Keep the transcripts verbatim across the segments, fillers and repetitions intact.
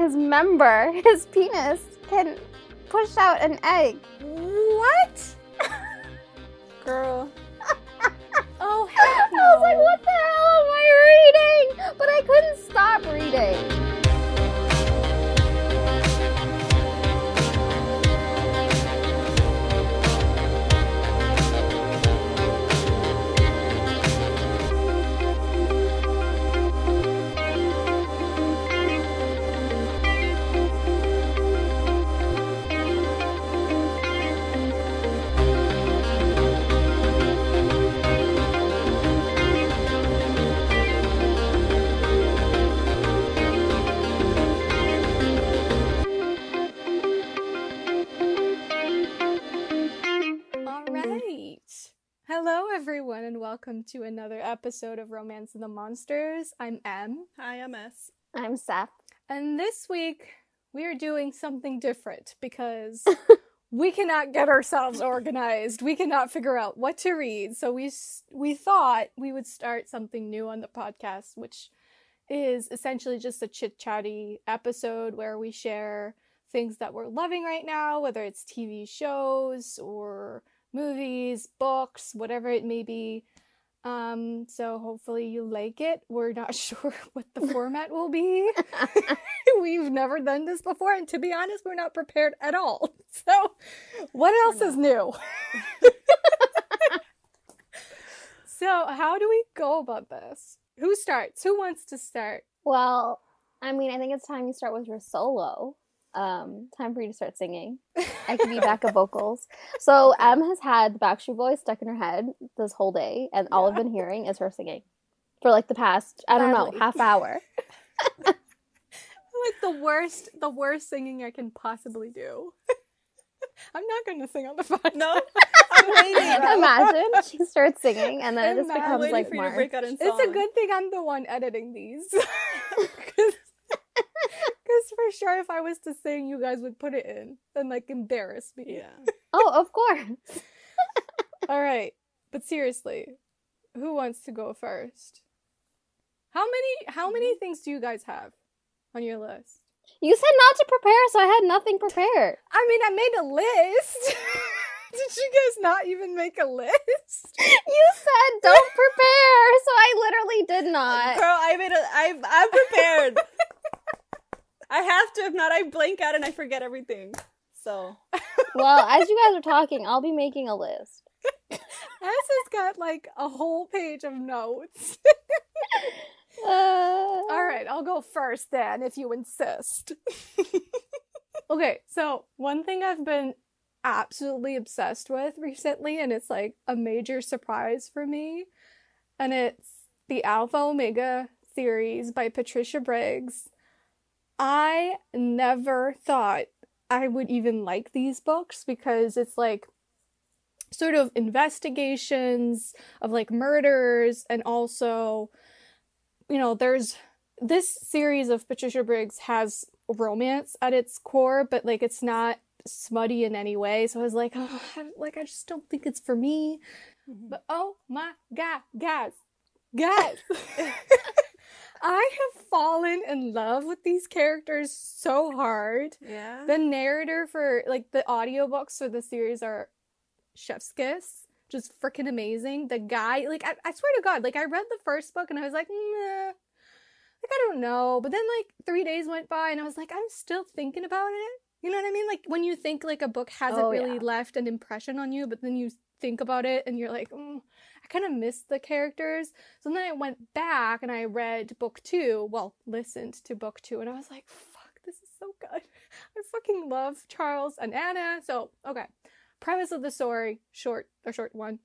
his member, his penis, can push out an egg. What? Girl. Oh, heck no. I was like, what the hell am I reading? But I couldn't stop reading. Everyone, and welcome to another episode of Romance and the Monsters. I'm Em. Hi, I'm S. I'm Seth. And this week, we're doing something different because we cannot get ourselves organized. We cannot figure out what to read. So we we thought we would start something new on the podcast, which is essentially just a chit-chatty episode where we share things that we're loving right now, whether it's T V shows or movies, books, whatever it may be. Um, so hopefully you like it. We're not sure what the format will be. We've never done this before, and to be honest, we're not prepared at all. So what else is new? So how do we go about this? Who starts? Who wants to start? Well, I mean, I think it's time you start with your solo. Um, time for you to start singing. I can be backup vocals. So Em has had the Backstreet Boys stuck in her head this whole day, and all yeah. I've been hearing is her singing for like the past I don't Badly. know half hour. Like the worst, the worst singing I can possibly do. I'm not going to sing on the phone. No, I'm waiting. Imagine she starts singing, and then I'm it just becomes like March. It's a good thing I'm the one editing these. Because for sure, if I was to sing, you guys would put it in and, like, embarrass me. Yeah. Oh, of course. All right. But seriously, who wants to go first? How many How many things do you guys have on your list? You said not to prepare, so I had nothing prepared. I mean, I made a list. Did you guys not even make a list? You said don't prepare, so I literally did not. Girl, I made a, I, I'm prepared. I have to. If not, I blank out and I forget everything. So. Well, as you guys are talking, I'll be making a list. S has got like a whole page of notes. uh... All right, I'll go first then, if you insist. Okay, so one thing I've been absolutely obsessed with recently, and it's like a major surprise for me, and it's the Alpha Omega series by Patricia Briggs. I never thought I would even like these books because it's like sort of investigations of like murders, and also, you know, there's this series of Patricia Briggs has romance at its core, but like it's not smutty in any way. So I was like, oh, I, like I just don't think it's for me. Mm-hmm. But oh my God, guys, guys. I have fallen in love with these characters so hard. Yeah. The narrator for, like, the audiobooks for the series are chef's kiss. Just freaking amazing. The guy, like, I, I swear to God, like, I read the first book and I was like, nah. Like, I don't know. But then, like, three days went by and I was like, I'm still thinking about it. You know what I mean? Like, when you think, like, a book hasn't oh, really yeah. left an impression on you, but then you think about it and you're like, mm, I kind of missed the characters. So then I went back and I read book two, well, listened to book two, and I was like, fuck, this is so good. I fucking love Charles and Anna. So, okay. Premise of the story, short, a short one.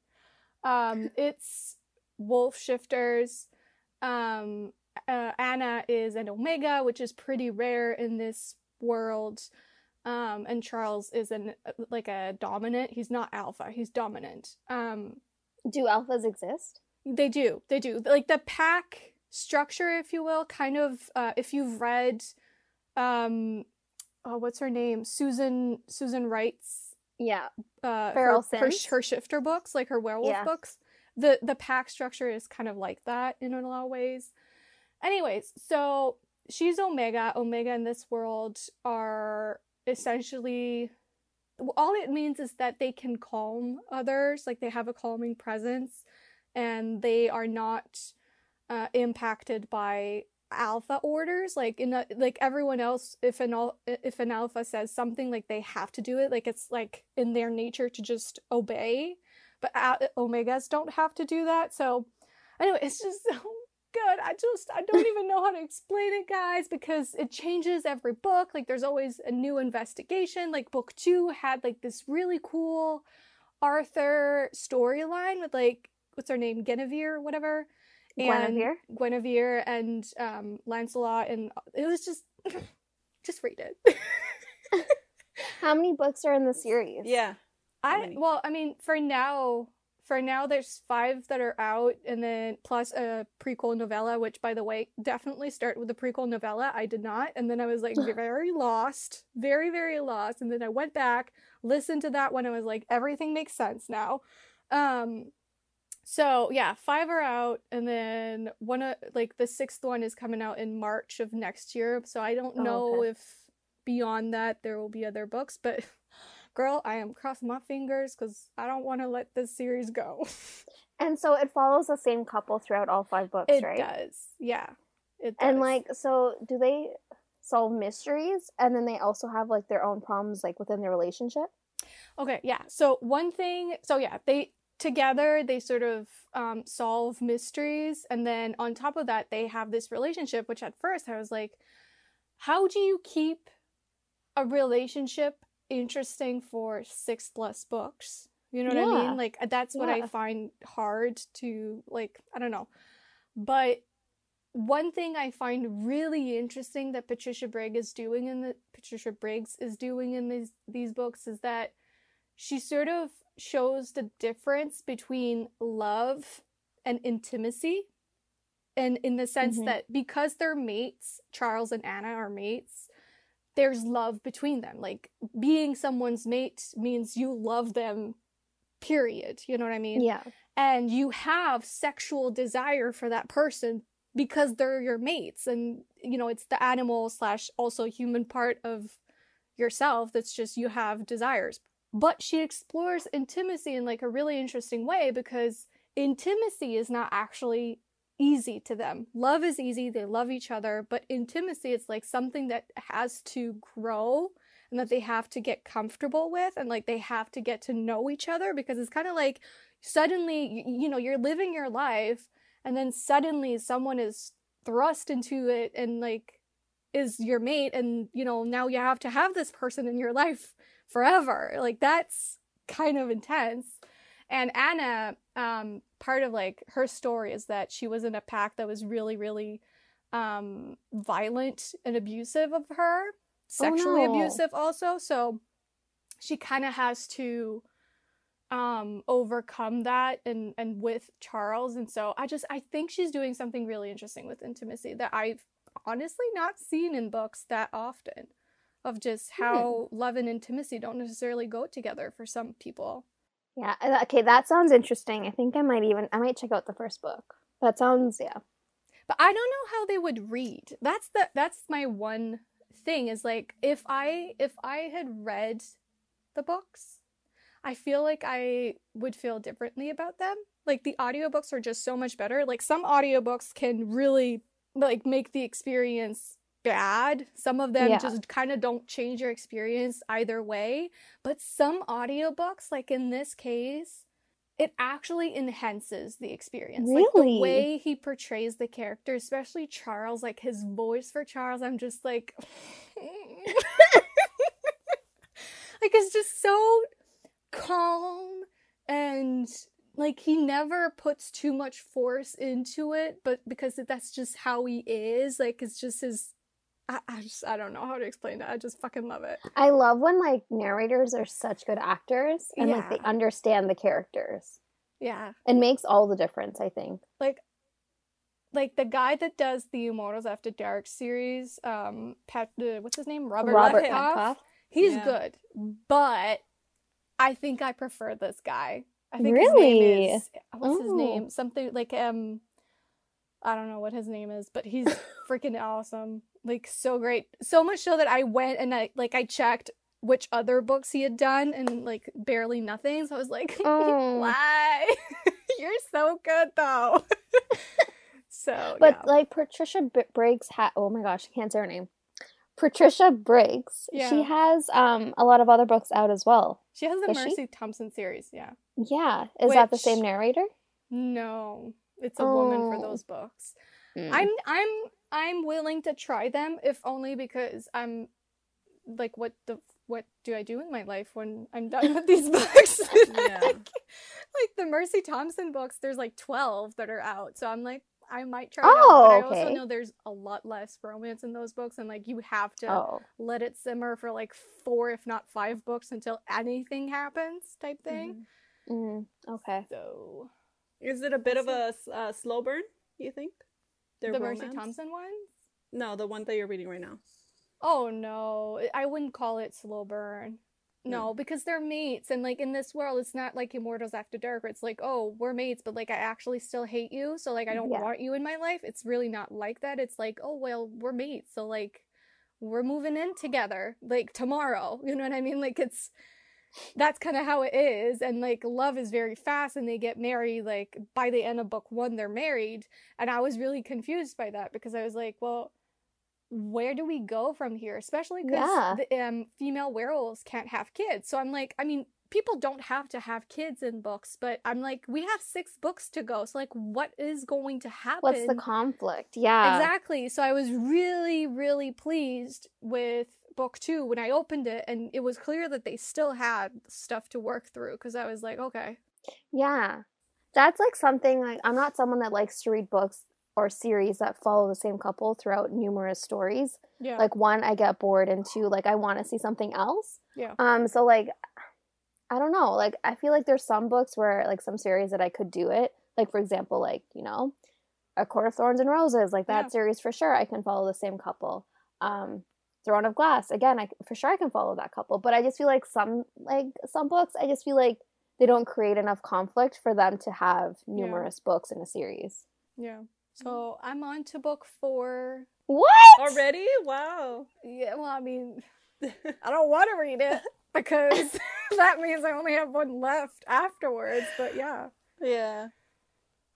Um, it's wolf shifters. Um, uh, Anna is an Omega, which is pretty rare in this world. Um, and Charles is an like a dominant. He's not alpha. He's dominant. Um, do alphas exist? They do. They do. Like the pack structure, if you will, kind of. Uh, if you've read, um, oh, what's her name? Susan Susan Wright's yeah, uh, Feral her, her, her shifter books, like her werewolf yeah. books. The the pack structure is kind of like that in a lot of ways. Anyways, so she's Omega. Omega in this world are essentially, all it means is that they can calm others, like they have a calming presence, and they are not uh, impacted by alpha orders. Like in a, like everyone else, if an al if an alpha says something, like they have to do it. Like it's like in their nature to just obey. But Omegas don't have to do that. So anyway, it's just so good. I just I don't even know how to explain it, guys, because it changes every book. Like there's always a new investigation. Like book two had like this really cool Arthur storyline with like, what's her name, Guinevere, whatever. Guinevere. And Guinevere and um, Lancelot, and it was just, just read it. How many books are in the series? Yeah. I well, I mean, for now, for now, there's five that are out, and then plus a prequel novella, which, by the way, definitely start with the prequel novella. I did not, and then I was like very lost, very very lost, and then I went back, listened to that one, and I was like, everything makes sense now. Um. So yeah, five are out, and then one of like the sixth one is coming out in March of next year. So I don't know oh, okay. if beyond that there will be other books, but girl, I am crossing my fingers because I don't want to let this series go. And so it follows the same couple throughout all five books, it right? It does, yeah. It does. And like, so do they solve mysteries, and then they also have like their own problems like within their relationship? Okay, yeah. So one thing, so yeah, they. Together, they sort of um, solve mysteries, and then on top of that, they have this relationship, which at first I was like, how do you keep a relationship interesting for six plus books? You know what yeah. I mean? Like, that's what yeah. I find hard to, like, I don't know. But one thing I find really interesting that Patricia Briggs is doing in the Patricia Briggs is doing in these these books is that she sort of shows the difference between love and intimacy, and in the sense mm-hmm. that because they're mates, Charles and Anna are mates, there's love between them. Like being someone's mate means you love them, period. You know what I mean? Yeah. And you have sexual desire for that person because they're your mates, and you know, it's the animal slash also human part of yourself that's just, you have desires. But she explores intimacy in like a really interesting way, because intimacy is not actually easy to them. Love is easy, they love each other, but intimacy, it's like something that has to grow and that they have to get comfortable with, and like they have to get to know each other, because it's kind of like suddenly, you know, you're living your life and then suddenly someone is thrust into it and like is your mate, and you know, now you have to have this person in your life forever. Like that's kind of intense. And Anna, um part of like her story is that she was in a pack that was really really um violent and abusive of her, sexually oh, no. abusive also, so she kind of has to um overcome that and and with Charles. And so I just I think she's doing something really interesting with intimacy that I've honestly not seen in books that often, of just how hmm. love and intimacy don't necessarily go together for some people. Yeah, okay, that sounds interesting. I think I might even, I might check out the first book. That sounds, yeah. But I don't know how they would read. That's the, that's my one thing, is like, if I, if I had read the books, I feel like I would feel differently about them. Like, the audiobooks are just so much better. Like, some audiobooks can really, like, make the experience bad. Some of them yeah. just kind of don't change your experience either way. But some audiobooks, like in this case, it actually enhances the experience. Really? Like the way he portrays the character, especially Charles, like his voice for Charles, I'm just like like it's just so calm, and like he never puts too much force into it, but because that's just how he is, like it's just his I, I just, I don't know how to explain that. I just fucking love it. I love when, like, narrators are such good actors and, yeah. like, they understand the characters. Yeah. It makes all the difference, I think. Like, like the guy that does the Immortals After Dark series, um, Pat, uh, what's his name? Robert, Robert Metcalf. Metcalf. He's yeah. good, but I think I prefer this guy. I think really? His name is, what's oh. his name? Something, like, um, I don't know what his name is, but he's freaking awesome. like so great, so much so that I went and I like I checked which other books he had done, and like barely nothing. So I was like, oh. Why? You're so good though. So, but no. like Patricia B- Briggs ha- oh my gosh, I can't say her name. Patricia Briggs. Yeah. She has um a lot of other books out as well. She has the Is Mercy she? Thompson series, yeah. Yeah. Is Which... that the same narrator? No. It's a oh. woman for those books. Mm. I'm I'm I'm willing to try them, if only because I'm like, what the what do I do in my life when I'm done with these books? Yeah. like, like the Mercy Thompson books, there's like twelve that are out. So I'm like, I might try it oh, out, but okay. I also know there's a lot less romance in those books, and like you have to oh. let it simmer for like four, if not five books until anything happens type thing. Mm-hmm. Mm-hmm. Okay. So is it a bit of a uh, slow burn, you think? Their the romance? Mercy Thompson ones? No, the one that you're reading right now. Oh, no. I wouldn't call it slow burn. No, mm. because they're mates, and like in this world, it's not like Immortals After Dark, where it's like, oh, we're mates, but like I actually still hate you, so like I don't yeah. want you in my life. It's really not like that. It's like, oh, well, we're mates, so like we're moving in together, like tomorrow. You know what I mean? Like it's that's kind of how it is, and like love is very fast, and they get married. Like by the end of book one, they're married, and I was really confused by that because I was like, well, where do we go from here? Especially because yeah. the um, female werewolves can't have kids. So I'm like, I mean, people don't have to have kids in books, but I'm like, we have six books to go. So like, what is going to happen? What's the conflict? Yeah, exactly. So I was really, really pleased with book two when I opened it, and it was clear that they still had stuff to work through, because I was like, okay. Yeah, that's like something like, I'm not someone that likes to read books or series that follow the same couple throughout numerous stories. Yeah. Like, one, I get bored, and two, like, I want to see something else. Yeah. Um. So, like, I don't know. Like, I feel like there's some books where, like, some series that I could do it. Like, for example, like, you know, A Court of Thorns and Roses. Like, that yeah. series, for sure, I can follow the same couple. Um, Throne of Glass. Again, I for sure I can follow that couple. But I just feel like some, like, some books, I just feel like they don't create enough conflict for them to have numerous yeah. books in a series. Yeah. So I'm on to book four. What? Already? Wow. Yeah, well, I mean, I don't want to read it because that means I only have one left afterwards, but yeah. Yeah.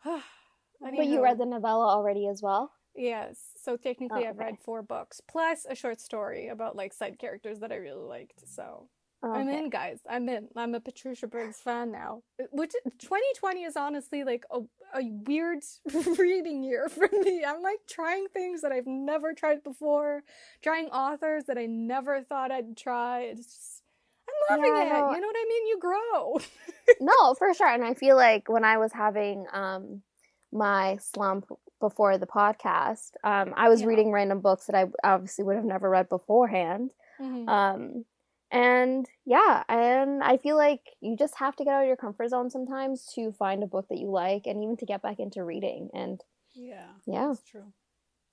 But you read the novella already as well? Yes. So technically oh, okay. I've read four books, plus a short story about, like, side characters that I really liked, so... Okay. I'm in, guys. I'm in. I'm a Patricia Briggs fan now. Which twenty twenty is honestly like a, a weird reading year for me. I'm like trying things that I've never tried before, trying authors that I never thought I'd try. It's just, I'm loving yeah, it. No. You know what I mean? You grow. No, for sure. And I feel like when I was having um my slump before the podcast, um, I was yeah. reading random books that I obviously would have never read beforehand. Mm-hmm. Um. And yeah, and I feel like you just have to get out of your comfort zone sometimes to find a book that you like, and even to get back into reading. And yeah, yeah, that's true.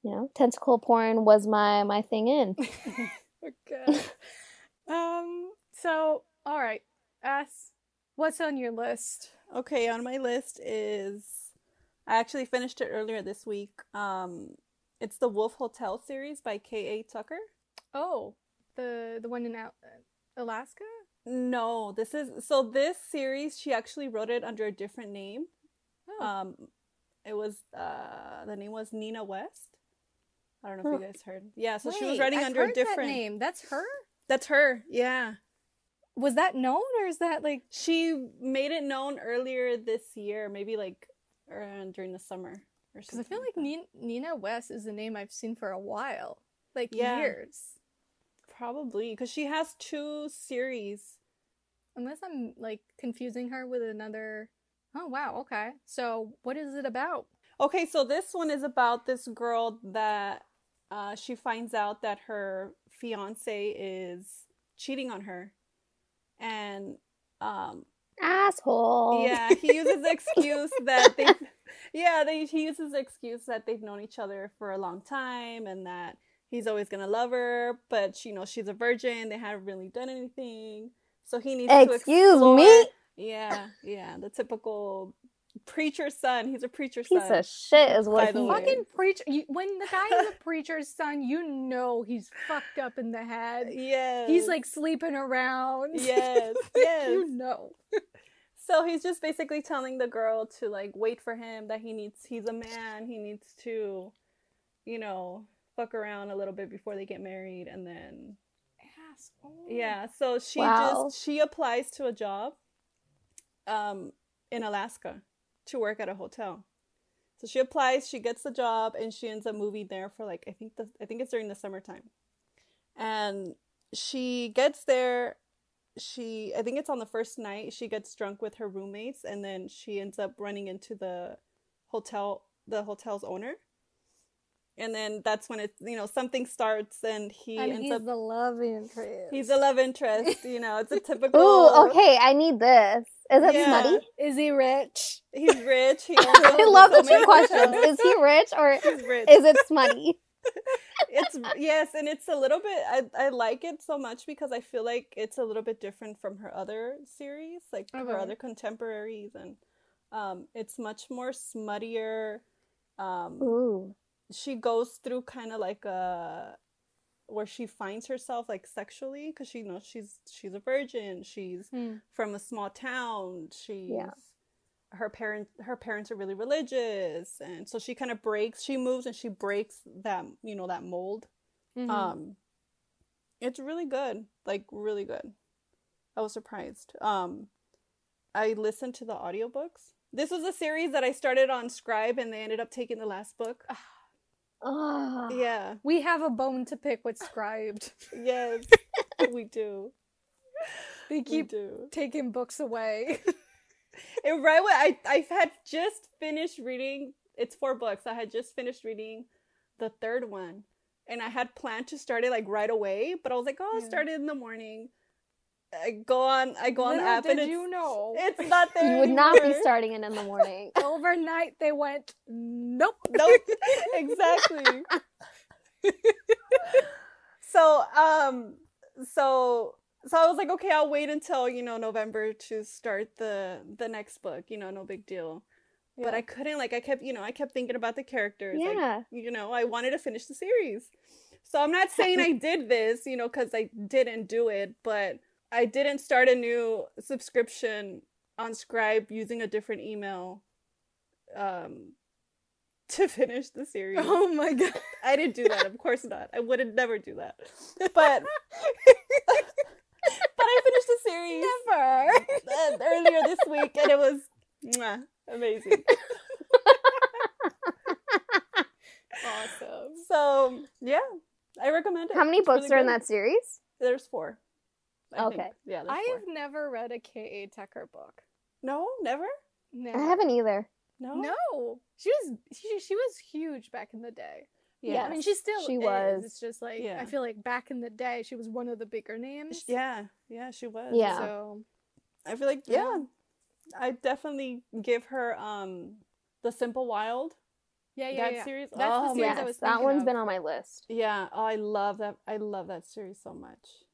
You know, tentacle porn was my my thing in. Okay. um. So, all right, Ass, what's on your list? Okay, on my list is, I actually finished it earlier this week. Um, it's the Wolf Hotel series by K A. Tucker. Oh. The the one in Alaska? No, this is... So this series, she actually wrote it under a different name. Oh. Um, it was... Uh, the name was Nina West. I don't know if oh. you guys heard. Yeah, so Wait, she was writing I've under heard a different... that name. That's her? That's her, yeah. Was that known, or is that like... She made it known earlier this year, maybe like around during the summer or something. Because I feel like, like Ni- Nina West is a name I've seen for a while. Like yeah. years. Probably, because she has two series. Unless I'm, like, confusing her with another... Oh, wow, okay. So, what is it about? Okay, so this one is about this girl that uh, she finds out that her fiancé is cheating on her. And... um Asshole! Yeah, he uses the excuse that they... Yeah, they, he uses the excuse that they've known each other for a long time, and that... he's always going to love her, but, you know, she's a virgin. They haven't really done anything. So he needs Excuse to explore. Excuse me? Yeah, yeah. The typical preacher's son. He's a preacher's son. Piece of shit is what he is. Fucking preacher. You, when the guy is a preacher's son, you know he's fucked up in the head. Yes. He's like sleeping around. Yes. Yes. You know. So he's just basically telling the girl to like wait for him, that he needs, he's a man, he needs to, you know, fuck around a little bit before they get married, and then asshole. Yeah, so she wow. just she applies to a job um in Alaska to work at a hotel. So she applies, she gets the job, and she ends up moving there for like I think the I think it's during the summertime. And she gets there, she I think it's on the first night, she gets drunk with her roommates, and then she ends up running into the hotel the hotel's owner. And then that's when it, you know, something starts, and he and ends he's up. He's the love interest. He's a love interest. You know, it's a typical. Ooh, okay, I need this. Is it yeah. Snuddy? Is he rich? He's rich. He I love the two questions. Is he rich or rich. Is it Smutty? It's yes, and it's a little bit. I I like it so much because I feel like it's a little bit different from her other series, like okay. her other contemporaries, and um, it's much more smuttier. Um, Ooh. She goes through kind of like a where she finds herself like sexually, because she knows she's she's a virgin, she's mm. from a small town, she's yeah. her parents her parents are really religious, and so she kind of breaks she moves and she breaks that, you know, that mold. Mm-hmm. Um it's really good, like really good. I was surprised. um I listened to the audiobooks. This was a series that I started on Scribe, and they ended up taking the last book. Oh, yeah, we have a bone to pick with Scribed. Yes, we do. They keep do. taking books away. And right when I, I had just finished reading, it's four books. I had just finished reading the third one, and I had planned to start it like right away. But I was like, oh, I'll yeah. start it in the morning. I go on. I go Little on the app, did and you know it's not there. You would anymore. Not be starting it in the morning. Overnight, they went. Nope. Nope. Exactly. so, um, so, so I was like, okay, I'll wait until, you know, November to start the the next book. You know, no big deal. Yeah. But I couldn't. Like, I kept, you know, I kept thinking about the characters. Yeah. Like, you know, I wanted to finish the series. So I'm not saying I did this, you know, because I didn't do it, but. I didn't start a new subscription on Scribe using a different email um, to finish the series. Oh my god. I didn't do that. Of course not. I would never do that. But but I finished the series never. earlier this week, and it was mwah, amazing. Awesome. So, yeah, I recommend it. How many it's books really are good. In that series? There's four. I okay. Think. Yeah. I have never read a K A. Tucker book. No, never. Never. I haven't either. No. No. She was she she was huge back in the day. Yeah. Yes. I mean, she still she is. was. It's just like yeah. I feel like back in the day she was one of the bigger names. Yeah. Yeah, she was. Yeah. So I feel like yeah. yeah. I definitely give her um The Simple Wild. Yeah, yeah, that yeah. series. That's oh, the series yes. I was thinking That one's of. been on my list. Yeah. Oh, I love that. I love that series so much.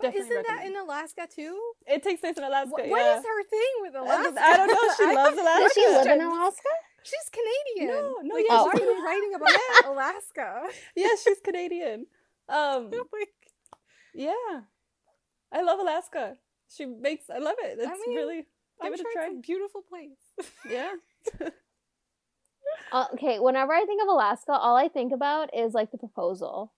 Definitely Isn't recommend. that in Alaska too? It takes place in Alaska. What, what yeah. is her thing with Alaska? I don't know. She loves Alaska. Does she live in Alaska? She's Canadian. No, no. Like, yeah, why oh. are you writing about that? Alaska? Yeah, she's Canadian. Um, like, yeah, I love Alaska. She makes. I love it. It's I mean, really. I'm give it sure a try. It's a beautiful place. Yeah. uh, okay. Whenever I think of Alaska, all I think about is like The Proposal.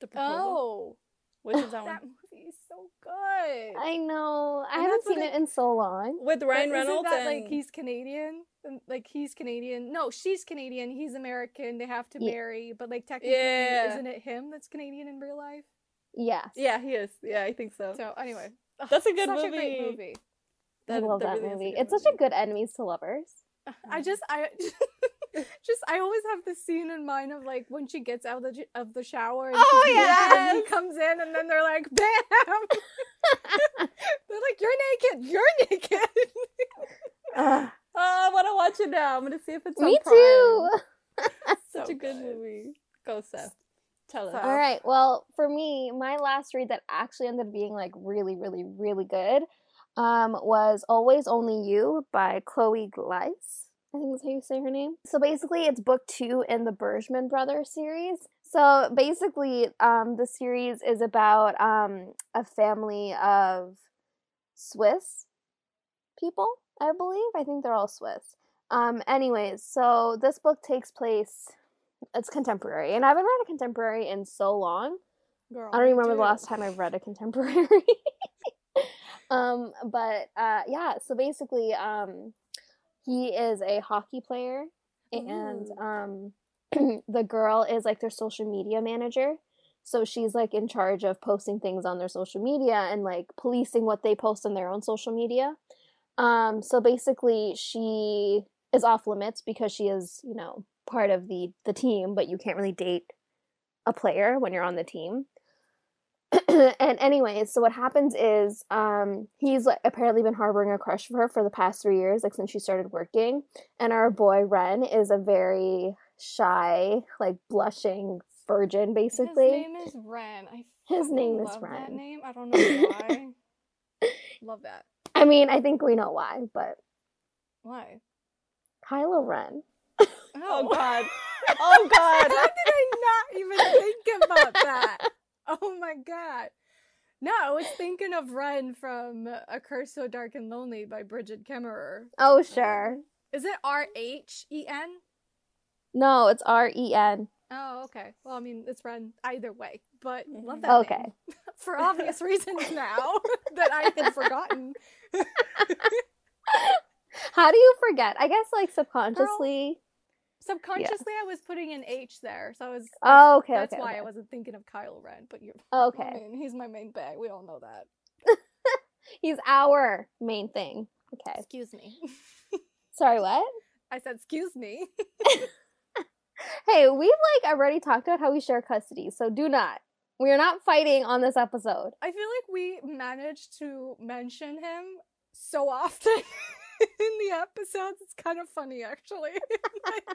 The Proposal. Oh. Which is that one? That movie is so good. I know. I and haven't seen it, it in so long. With Ryan Reynolds, that, and like he's Canadian, like he's Canadian. No, she's Canadian. He's American. They have to yeah. marry, but like technically, yeah. isn't it him that's Canadian in real life? Yes. Yeah, he is. Yeah, I think so. So anyway, that's a good such movie. A great movie. That, I love that, that really movie. It's movie. Such a good enemies to lovers. I just I. Just, I always have this scene in mind of, like, when she gets out of the, of the shower. And oh, yeah. And he comes in, and then they're like, bam. They're like, you're naked. You're naked. uh, oh, I want to watch it now. I'm going to see if it's on Me Prime. Too. Such so a good, good movie. Go, Seth. Tell us. All right. Well, for me, my last read that actually ended up being, like, really, really, really good um, was Always Only You by Chloe Gleitz. I think that's how you say her name. So basically, it's book two in the Bergman Brother series. So basically, um, the series is about um, a family of Swiss people, I believe. I think they're all Swiss. Um, anyways, so this book takes place, it's contemporary. And I haven't read a contemporary in so long. Girl, I don't remember dude. the last time I read a contemporary. um, but uh, yeah, so basically... Um, He is a hockey player, and um, the girl is, like, their social media manager. So she's, like, in charge of posting things on their social media and, like, policing what they post on their own social media. Um, so basically she is off limits because she is, you know, part of the, the team, but you can't really date a player when you're on the team. And anyways, so what happens is um, he's like, apparently been harboring a crush for her for the past three years, like since she started working. And our boy Ren is a very shy, like blushing virgin, basically. His name is Ren. I His name love is Ren. That name. I don't know why. Love that. I mean, I think we know why, but why? Kylo Ren. Oh God. Oh God. How did I not even think about that? Oh my God. No, I was thinking of Ren from A Curse So Dark and Lonely by Bridget Kemmerer. Oh, sure. Is it R H E N? No, it's R E N. Oh, okay. Well, I mean, it's Ren either way, but love that Okay. name. For obvious reasons now that I had forgotten. How do you forget? I guess, like, subconsciously... Girl. Subconsciously, yeah. I was putting an H there, so I was. Oh, okay. That's okay, why okay. I wasn't thinking of Kylo Ren, but you're okay. I mean, he's my main thing. We all know that. He's our main thing. Okay. Excuse me. Sorry, what? I said, excuse me. Hey, we've like already talked about how we share custody, so do not. We are not fighting on this episode. I feel like we managed to mention him so often. In the episodes, it's kind of funny, actually. Like,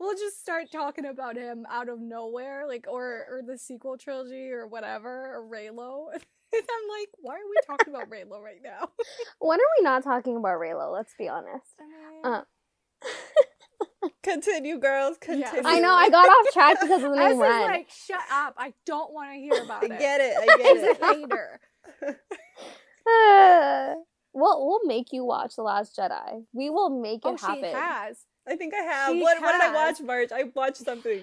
we'll just start talking about him out of nowhere, like, or or the sequel trilogy or whatever, or Reylo. And I'm like, why are we talking about Reylo right now? When are we not talking about Reylo? Let's be honest. Uh, continue, girls. Continue. Yeah. I know, I got off track because of the name Ren. I was like, shut up. I don't want to hear about it. I get it. I get He's it. He's a hater. uh... We'll, we'll make you watch The Last Jedi. We will make it oh, happen. She has. I think I have. What, what did I watch, March? I watched something.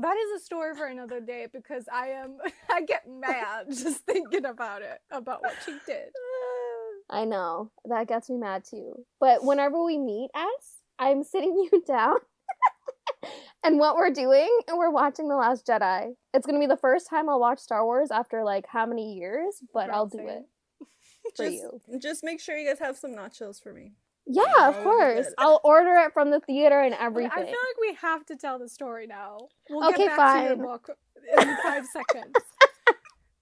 That is a story for another day because I am. I get mad just thinking about it, about what she did. I know. That gets me mad too. But whenever we meet us, I'm sitting you down. And what we're doing, and we're watching The Last Jedi. It's going to be the first time I'll watch Star Wars after like how many years, but That's I'll do it. For just, you. Just make sure you guys have some nachos for me. Yeah, oh, of course. Good. I'll order it from the theater and everything. I feel like we have to tell the story now. We'll okay, get back fine. to your book in five seconds.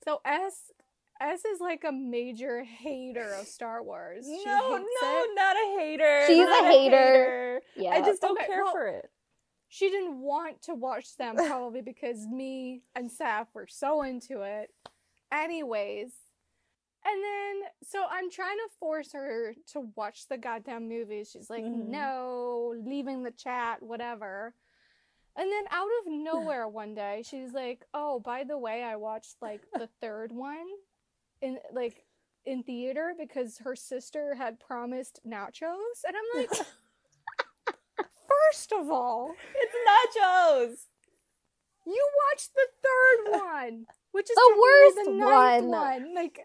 So S S is like a major hater of Star Wars. She no, no, it. not a hater. She's a hater. a hater. Yeah, I just don't okay, care well, for it. She didn't want to watch them probably because me and Saf were so into it. Anyways. And then, so I'm trying to force her to watch the goddamn movies. She's like, mm-hmm. no, leaving the chat, whatever. And then out of nowhere one day, she's like, oh, by the way, I watched, like, the third one in, like, in theater because her sister had promised nachos. And I'm like, first of all. It's nachos. You watched the third one, which is the worst the ninth one. one. Like.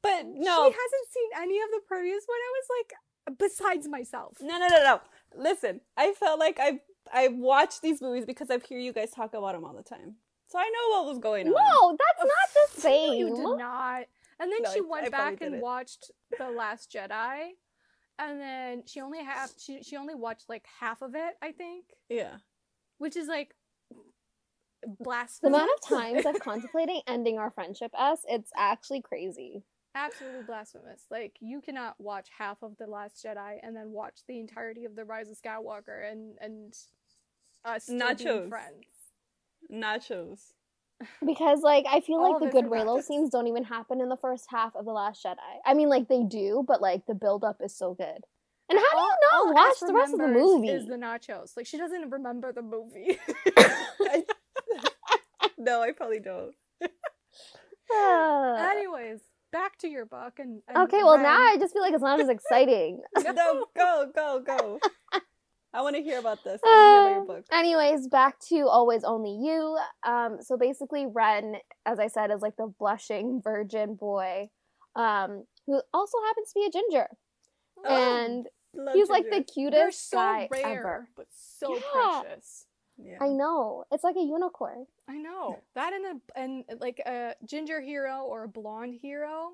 But no. She hasn't seen any of the previous one. I was like, besides myself. No, no, no, no. Listen, I felt like I've, I've watched these movies because I hear you guys talk about them all the time. So I know what was going on. No, that's not the same. You did not. And then no, she went I, I back and watched The Last Jedi. And then she only half, she, she only watched like half of it, I think. Yeah. Which is like... blasphemy. The amount of times I've contemplating ending our friendship, S, it's actually crazy. Absolutely blasphemous. Like, you cannot watch half of The Last Jedi and then watch the entirety of The Rise of Skywalker and and us still being friends. Nachos. Because, like, I feel all like the good Reylo scenes don't even happen in the first half of The Last Jedi. I mean, like, they do, but, like, the build-up is so good. And how all, do you not watch the rest of the movie? Is the nachos. Like, she doesn't remember the movie. I, no, I probably don't. Uh, Anyways, back to your book. And, and okay, well, Ren. Now I just feel like it's not as exciting. No, go, go, go. I want to hear about this. I want to hear about your book. Um, anyways, back to Always Only You. Um, so basically, Ren, as I said, is like the blushing virgin boy um, who also happens to be a ginger. Oh, and he's ginger. Like the cutest so guy rare, ever. But so yeah. precious. Yeah. I know. It's like a unicorn. I know. That and, a, and like a ginger hero or a blonde hero,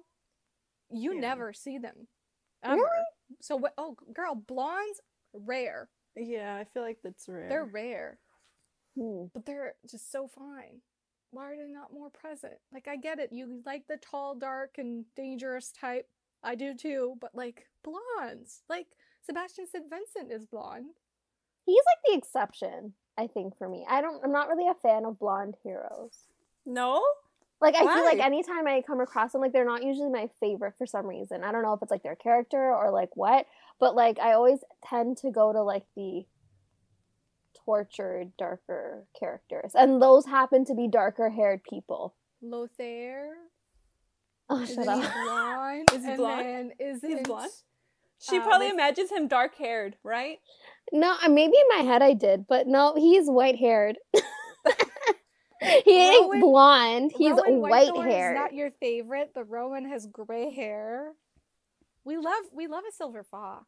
you yeah. never see them. Ever. Really? So, what, oh, girl, blondes, rare. Yeah, I feel like that's rare. They're rare. Hmm. But they're just so fine. Why are they not more present? Like, I get it. You like the tall, dark, and dangerous type. I do too, but like, blondes. Like, Sebastian Saint Vincent is blonde. He's like the exception, I think, for me. I don't, I'm not really a fan of blonde heroes. No? Like, I Why? feel like anytime I come across them, like, they're not usually my favorite for some reason. I don't know if it's like their character or like what. But, like, I always tend to go to, like, the tortured, darker characters. And those happen to be darker-haired people. Lothair? Oh, shut up. Is he blonde? Is he blonde? Is he blonde? She probably imagines him dark-haired, right? No, maybe in my head I did. But, no, he's white-haired. He ain't blonde. He's white-haired. Is not your favorite, but Rowan has gray hair. We love we love a silver fox.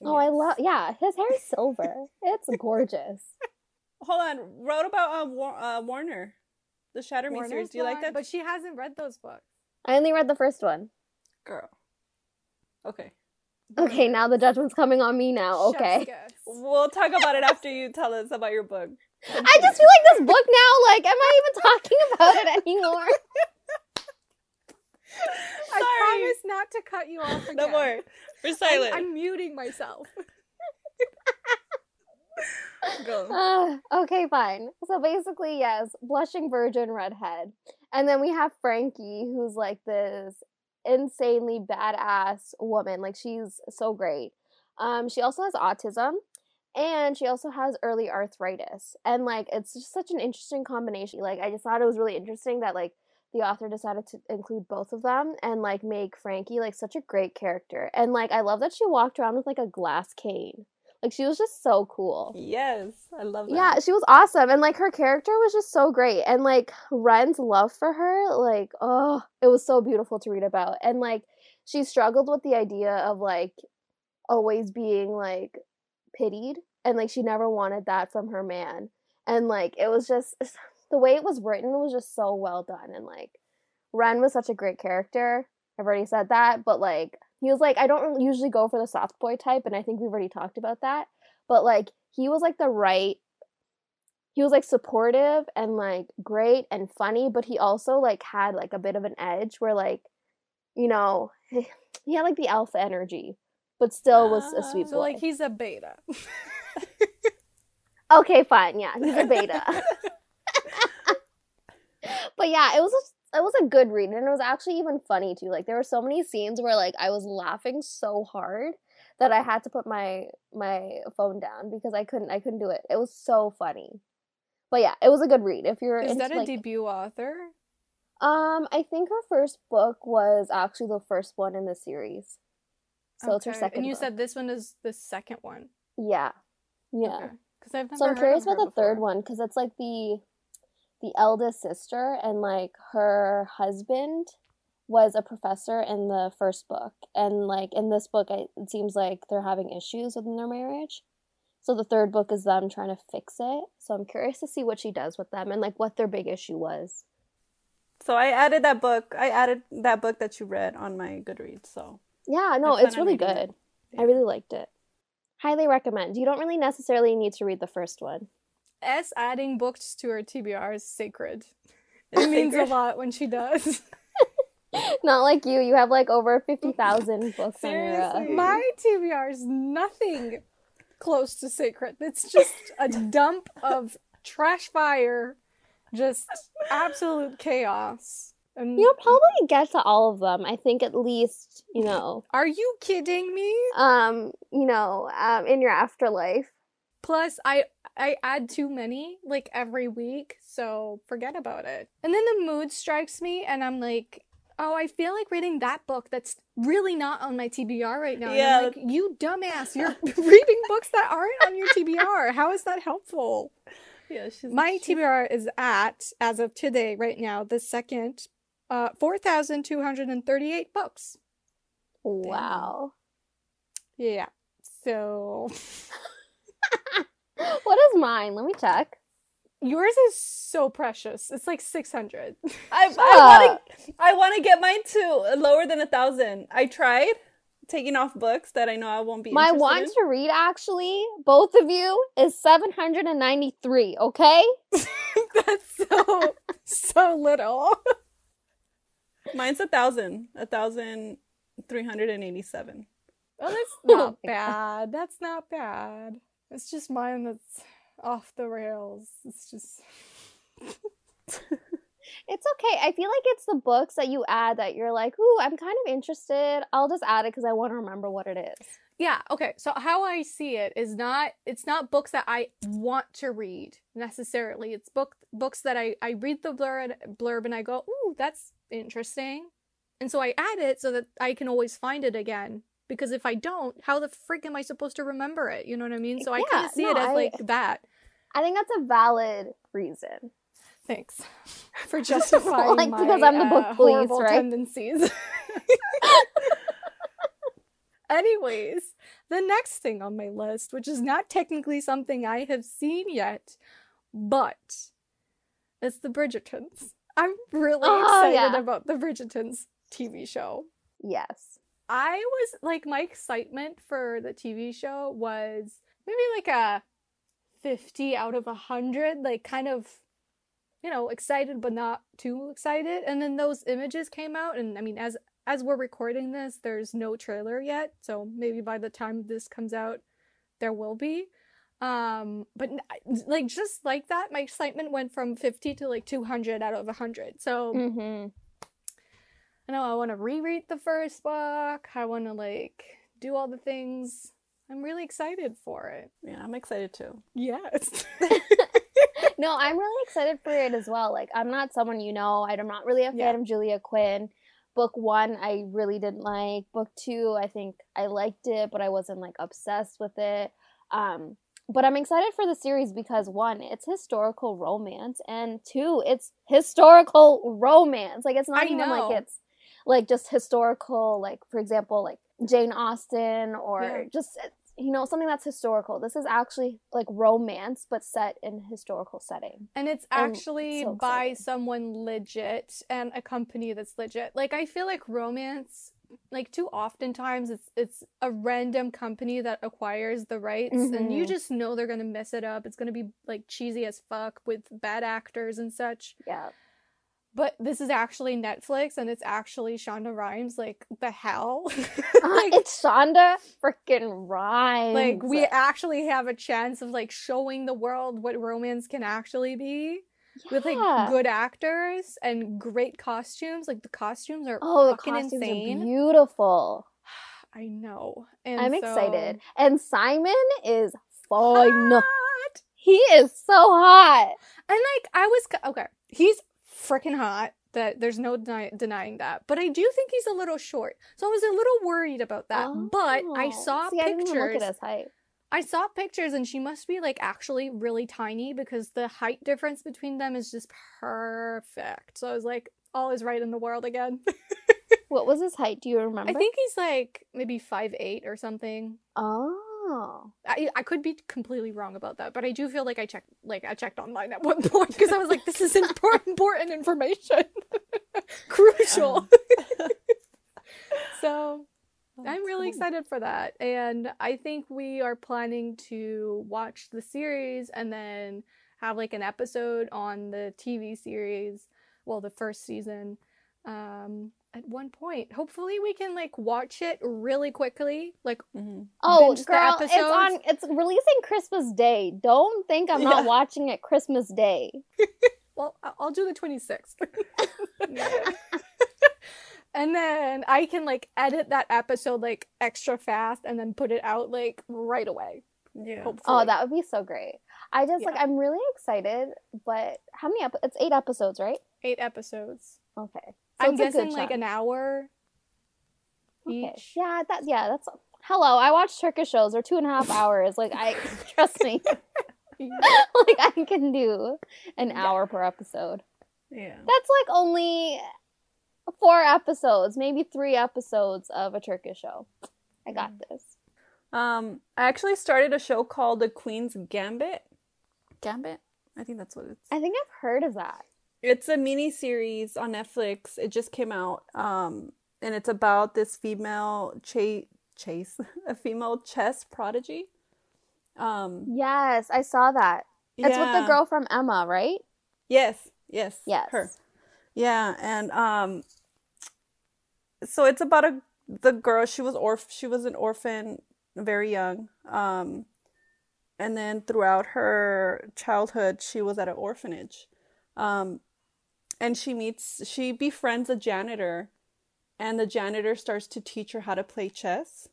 Oh, yes. I love yeah. His hair is silver. It's gorgeous. Hold on. Wrote about uh, War- uh, Warner, the Shatter Me series. Do you like that? But she hasn't read those books. I only read the first one. Girl. Okay. Okay. Now the judgment's coming on me. Now. Okay. We'll talk about it after you tell us about your book. I just feel like this book now. Like, am I even talking about it anymore? Sorry. I promise not to cut you off again. No more. We're silent. I'm, I'm muting myself. Go. Uh, okay, fine. So basically, yes, blushing virgin redhead. And then we have Frankie, who's like this insanely badass woman. Like, she's so great. Um, she also has autism. And she also has early arthritis. And, like, it's just such an interesting combination. Like, I just thought it was really interesting that, like, the author decided to include both of them and, like, make Frankie, like, such a great character. And, like, I love that she walked around with, like, a glass cane. Like, she was just so cool. Yes, I love that. Yeah, she was awesome. And, like, her character was just so great. And, like, Ren's love for her, like, oh, it was so beautiful to read about. And, like, she struggled with the idea of, like, always being, like, pitied. And, like, she never wanted that from her man. And, like, it was just... the way it was written was just so well done. And, like, Ren was such a great character. I've already said that. But, like, he was, like, I don't usually go for the soft boy type. And I think we've already talked about that. But, like, he was, like, the right. He was, like, supportive and, like, great and funny. But he also, like, had, like, a bit of an edge where, like, you know, he had, like, the alpha energy. But still was a sweet boy. So, like, he's a beta. Okay, fine. Yeah, he's a beta. But yeah, it was a, it was a good read, and it was actually even funny too. Like, there were so many scenes where, like, I was laughing so hard that I had to put my my phone down because I couldn't I couldn't do it. It was so funny. But yeah, it was a good read. If you're is into, that a like, debut author? Um, I think her first book was actually the first one in the series, so okay. It's her second. And you book. Said this one is the second one. Yeah, yeah. Okay. Cause I've never so I'm heard curious about the before. Third one because it's like the. The eldest sister and, like, her husband was a professor in the first book. And, like, in this book, it seems like they're having issues within their marriage. So the third book is them trying to fix it. So I'm curious to see what she does with them and, like, what their big issue was. So I added that book. I added that book that you read on my Goodreads. So yeah, no, it's really good. It. Yeah. I really liked it. Highly recommend. You don't really necessarily need to read the first one. S adding books to her T B R is sacred. It it's means sacred. A lot when she does. Not like you. You have like over fifty thousand books on your uh... My T B R is nothing close to sacred. It's just a dump of trash fire Just absolute chaos. And you'll probably get to all of them. I think at least, you know. Are you kidding me? Um, you know, um, in your afterlife. Plus, I I add too many, like, every week, so forget about it. And then the mood strikes me, and I'm like, oh, I feel like reading that book that's really not on my T B R right now. Yeah. And I'm like, you dumbass, you're reading books that aren't on your T B R. How is that helpful? Yeah, she's, my she's... T B R is at, as of today, right now, the second, uh, four thousand two hundred thirty-eight books. Wow. Damn. Yeah. So... What is mine? Let me check. Yours is so precious. It's like six hundred. I I want to I want to get mine to lower than a thousand. I tried taking off books that I know I won't be. My want to read, actually, both of you, is seven hundred ninety-three. Okay, that's so so little. Mine's a thousand, a thousand three hundred and eighty-seven. Oh, that's not bad. That's not bad. It's just mine that's off the rails. It's just... It's okay. I feel like it's the books that you add that you're like, ooh, I'm kind of interested. I'll just add it because I want to remember what it is. Yeah, okay. So how I see it is not... It's not books that I want to read, necessarily. It's book books that I, I read the blurb, blurb and I go, ooh, that's interesting. And so I add it so that I can always find it again. Because if I don't, how the frick am I supposed to remember it? You know what I mean? So yeah, I kind of see no, it as, I, like, that. I think that's a valid reason. Thanks for justifying like, my because I'm the book uh, police, horrible right? tendencies. Anyways, the next thing on my list, which is not technically something I have seen yet, but it's the Bridgertons. I'm really oh, excited yeah. about the Bridgertons T V show. Yes. I was, like, my excitement for the T V show was maybe, like, a fifty out of one hundred, like, kind of, you know, excited but not too excited. And then those images came out, and, I mean, as as we're recording this, there's no trailer yet, so maybe by the time this comes out, there will be. Um, but, like, just like that, my excitement went from fifty to, like, two hundred out of one hundred, so... Mm-hmm. I know I want to reread the first book. I want to, like, do all the things. I'm really excited for it. Yeah, I'm excited too. Yes. No, I'm really excited for it as well. Like, I'm not someone you know. I'm not really a fan yeah. of Julia Quinn. Book one, I really didn't like. Book two, I think I liked it, but I wasn't, like, obsessed with it. Um, but I'm excited for the series because, one, it's historical romance. And, two, it's historical romance. Like, it's not I even, know. like, it's... Like, just historical, like, for example, like, Jane Austen or yeah. just, you know, something that's historical. This is actually, like, romance, but set in a historical setting. And it's actually and so by someone legit and a company that's legit. Like, I feel like romance, like, too oftentimes it's, it's a random company that acquires the rights. Mm-hmm. And you just know they're going to mess it up. It's going to be, like, cheesy as fuck with bad actors and such. Yeah. But this is actually Netflix, and it's actually Shonda Rhimes. Like, the hell? Like, uh, it's Shonda freaking Rhimes. Like, we actually have a chance of, like, showing the world what romance can actually be. Yeah. With, like, good actors and great costumes. Like, the costumes are oh, fucking insane. Oh, the costumes insane. are beautiful. I know. And I'm so... excited. And Simon is fine. Hot. He is so hot. And, like, I was... Co- okay. He's... freaking hot, that there's no deny- denying that, but I do think he's a little short, so I was a little worried about that. Oh, but I saw see, pictures I, didn't look at his height. I saw pictures, and she must be, like, actually really tiny, because the height difference between them is just perfect. So I was like, all is right in the world again. What was his height, do you remember? I think he's, like, maybe five eight or something. Oh, I, I could be completely wrong about that, but I do feel like I checked, like I checked online at one point because I was like, "This is important, important information, crucial." So That's I'm really cool. excited for that, and I think we are planning to watch the series and then have, like, an episode on the T V series, well, the first season, um, at one point. Hopefully we can, like, watch it really quickly, like, mm-hmm. oh girl, it's on it's releasing Christmas Day. Don't think I'm yeah. not watching it Christmas Day. well, I'll do the twenty-sixth. And then I can, like, edit that episode, like, extra fast and then put it out, like, right away. Yeah. Hopefully. Oh, that would be so great. I just, yeah. like, I'm really excited, but how many episodes? It's eight episodes, right? Eight episodes. Okay. So I'm guessing, like, an hour each. Okay. Yeah, that, yeah, that's... Hello, I watch Turkish shows. They're two and a half hours. Like, I... Trust me. Like, I can do an yeah. hour per episode. Yeah. That's, like, only... Four episodes, maybe three episodes of a Turkish show. I got this. Um, I actually started a show called The Queen's Gambit. Gambit? I think that's what it's. I think I've heard of that. It's a mini-series on Netflix. It just came out. Um, and it's about this female cha- chase, a female chess prodigy. Um, yes, I saw that. Yeah. It's with the girl from Emma, right? Yes, yes, yes. Her. Yeah, and um, so it's about a the girl. She was orf. She was an orphan, very young. Um, and then throughout her childhood, she was at an orphanage. Um, and she meets, she befriends a janitor, and the janitor starts to teach her how to play chess,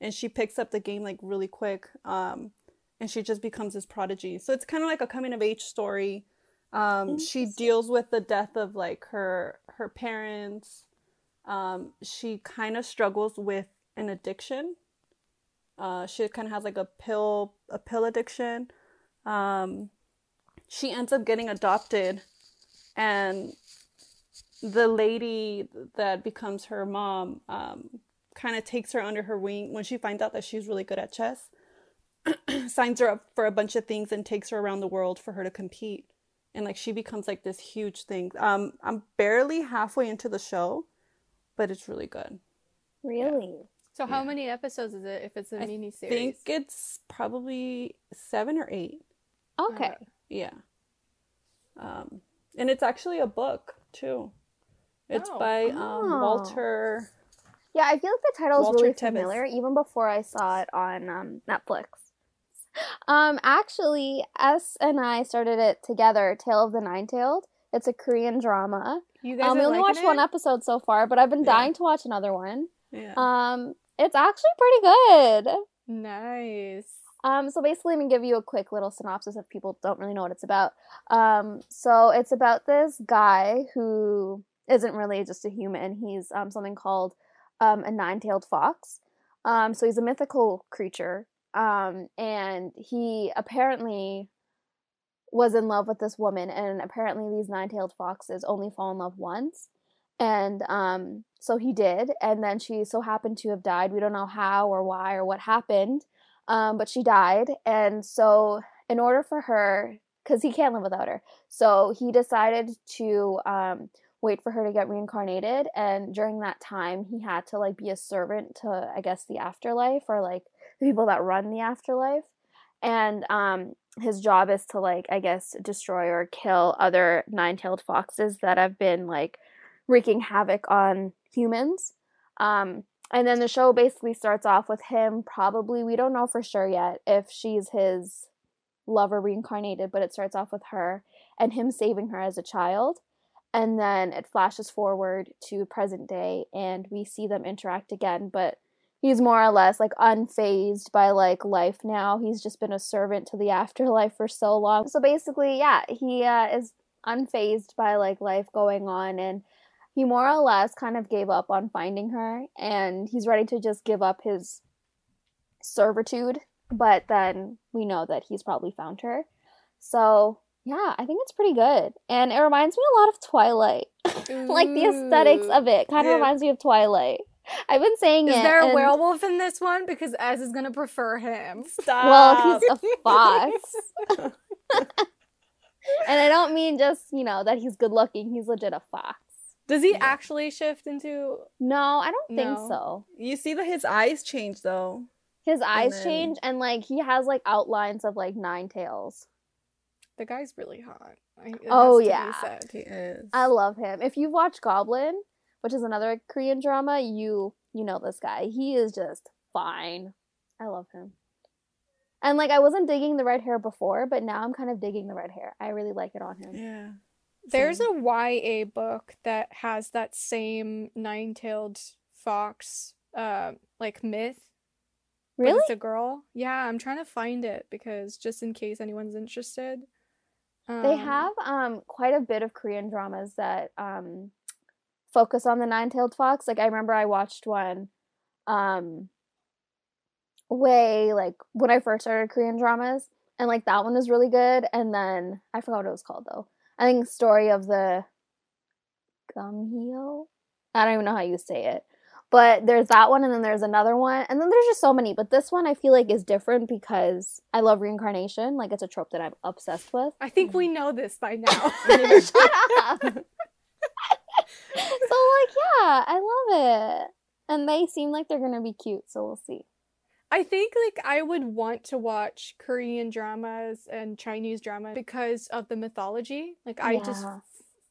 and she picks up the game like really quick. Um, and she just becomes this prodigy. So it's kind of like a coming of age story. Um, she deals with the death of, like, her her parents. Um, she kind of struggles with an addiction. Uh, she kind of has, like, a pill a pill addiction. Um, she ends up getting adopted. And the lady that becomes her mom um, kind of takes her under her wing when she finds out that she's really good at chess. Signs her up for a bunch of things and takes her around the world for her to compete. And, like, she becomes, like, this huge thing. Um, I'm barely halfway into the show, but it's really good. Really? Yeah. So how yeah. many episodes is it if it's a I miniseries? I think it's probably seven or eight. Okay. Uh, yeah. Um, and it's actually a book, too. It's oh. by um, oh. Walter... Yeah, I feel like the title Walter is really Tevis. Familiar, even before I saw it on um, Netflix. Um, actually, S and I started it together, Tale of the Nine-Tailed. It's a Korean drama. You guys um, we only watched it? one episode so far, but I've been dying yeah. to watch another one. Yeah. Um, it's actually pretty good. Nice. Um, so basically, let me give you a quick little synopsis if people don't really know what it's about. Um, so it's about this guy who isn't really just a human. He's um something called um a nine-tailed fox. Um, so he's a mythical creature. Um, and he apparently was in love with this woman, and apparently these nine-tailed foxes only fall in love once. And, um, so he did, and then she so happened to have died. We don't know how or why or what happened, um, but she died. And so in order for her, because he can't live without her, so he decided to, um, wait for her to get reincarnated. And during that time, he had to, like, be a servant to, I guess, the afterlife, or, like, people that run the afterlife. And um his job is to, like, I guess, destroy or kill other nine-tailed foxes that have been, like, wreaking havoc on humans. Um and then the show basically starts off with him, probably, we don't know for sure yet if she's his lover reincarnated, but it starts off with her and him saving her as a child. And then it flashes forward to present day, and we see them interact again, but he's more or less, like, unfazed by, like, life now. He's just been a servant to the afterlife for so long. So basically, yeah, he uh, is unfazed by, like, life going on. And he more or less kind of gave up on finding her. And he's ready to just give up his servitude. But then we know that he's probably found her. So, yeah, I think it's pretty good. And it reminds me a lot of Twilight. Like, the aesthetics of it kind of yeah. reminds me of Twilight. I've been saying is it. Is there a and... werewolf in this one? Because Ez is going to prefer him. Stop. Well, he's a fox. And I don't mean just, you know, that he's good looking. He's legit a fox. Does he yeah. actually shift into... No, I don't no. think so. You see that his eyes change, though. His eyes then... change, and, like, he has, like, outlines of, like, nine tails. The guy's really hot. It oh, yeah. He is. I love him. If you've watched Goblin... which is another Korean drama, you you know this guy. He is just fine. I love him. And like, I wasn't digging the red hair before, but now I'm kind of digging the red hair. I really like it on him. Yeah. There's a Y A book that has that same nine-tailed fox, uh, like, myth. Really? But it's a girl. Yeah, I'm trying to find it because just in case anyone's interested. Um, they have um quite a bit of Korean dramas that um focus on the nine-tailed fox. Like, I remember I watched one um way, like, when I first started Korean dramas, and, like, that one was really good. And then, I forgot what it was called, though. I think Story of the Gumhyo? I don't even know how you say it. But there's that one, and then there's another one. And then there's just so many. But this one, I feel like, is different because I love reincarnation. Like, it's a trope that I'm obsessed with. I think we know this by now. Shut up! So, like, yeah, I love it. And they seem like they're going to be cute, so we'll see. I think, like, I would want to watch Korean dramas and Chinese drama because of the mythology. Like, yeah. I just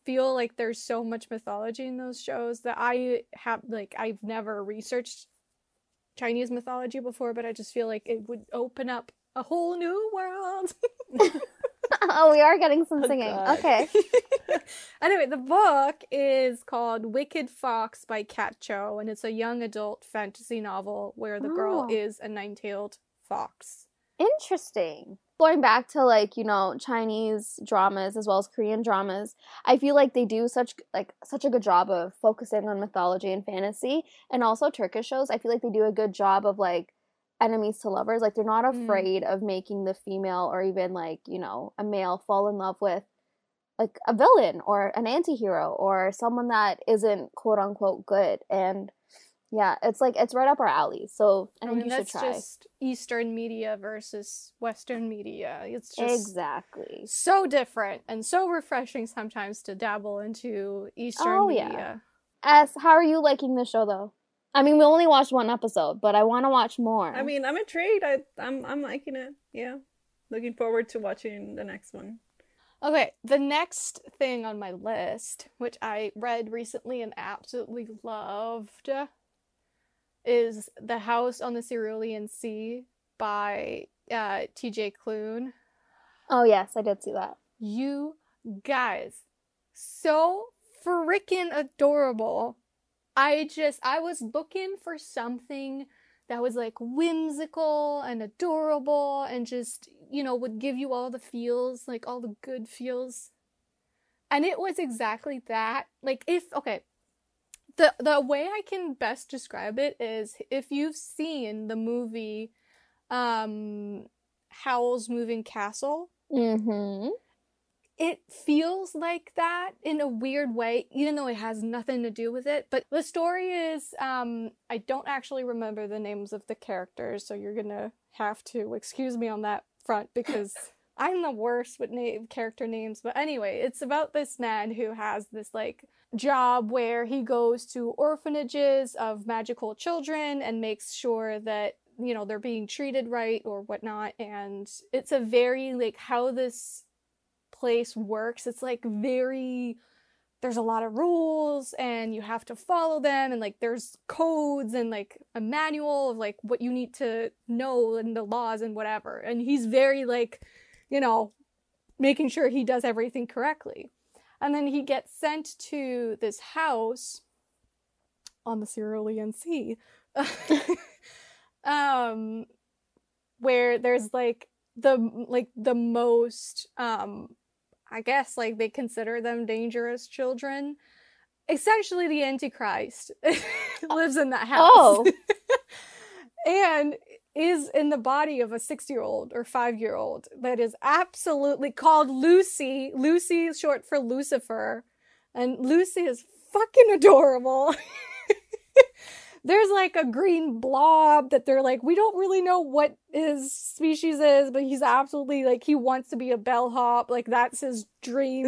feel like there's so much mythology in those shows that I have, like, I've never researched Chinese mythology before, but I just feel like it would open up a whole new world. Oh, we are getting some singing. Oh, okay. Anyway, the book is called Wicked Fox by Kat Cho, and it's a young adult fantasy novel where the oh. girl is a nine-tailed fox. Interesting. Going back to, like, you know, Chinese dramas as well as Korean dramas, I feel like they do such, like, such a good job of focusing on mythology and fantasy, and also Turkish shows. I feel like they do a good job of, like, enemies to lovers. Like, they're not afraid mm. of making the female or even, like, you know, a male fall in love with, like, a villain or an anti-hero or someone that isn't quote-unquote good. And yeah, it's like, it's right up our alley. So I think I mean, you should try. That's just Eastern media versus Western media. It's just exactly so different and so refreshing sometimes to dabble into Eastern oh, media. Yeah. As how are you liking the show, though? I mean, we only watched one episode, but I want to watch more. I mean, I'm intrigued. I, I'm I'm liking it. Yeah. Looking forward to watching the next one. Okay, the next thing on my list, which I read recently and absolutely loved, is The House on the Cerulean Sea by uh, T J Klune. Oh, yes, I did see that. You guys, so freaking adorable. I just, I was looking for something that was, like, whimsical and adorable and just, you know, would give you all the feels, like, all the good feels. And it was exactly that. Like, if, okay, the, the way I can best describe it is if you've seen the movie um, Howl's Moving Castle. Mm-hmm. It feels like that in a weird way, even though it has nothing to do with it. But the story is, um, I don't actually remember the names of the characters, so you're gonna have to excuse me on that front because I'm the worst with na- character names. But anyway, it's about this man who has this, like, job where he goes to orphanages of magical children and makes sure that, you know, they're being treated right or whatnot. And it's a very, like, how this place works. It's like very, there's a lot of rules and you have to follow them, and, like, there's codes and, like, a manual of, like, what you need to know and the laws and whatever. And he's very, like, you know, making sure he does everything correctly. And then he gets sent to this house on the Cerulean Sea um where there's, like, the like the most um I guess, like, they consider them dangerous children. Essentially, the Antichrist lives in that house. Oh. And is in the body of a six-year-old or five-year-old that is absolutely called Lucy. Lucy is short for Lucifer. And Lucy is fucking adorable. There's, like, a green blob that they're, like, we don't really know what his species is, but he's absolutely, like, he wants to be a bellhop. Like, that's his dream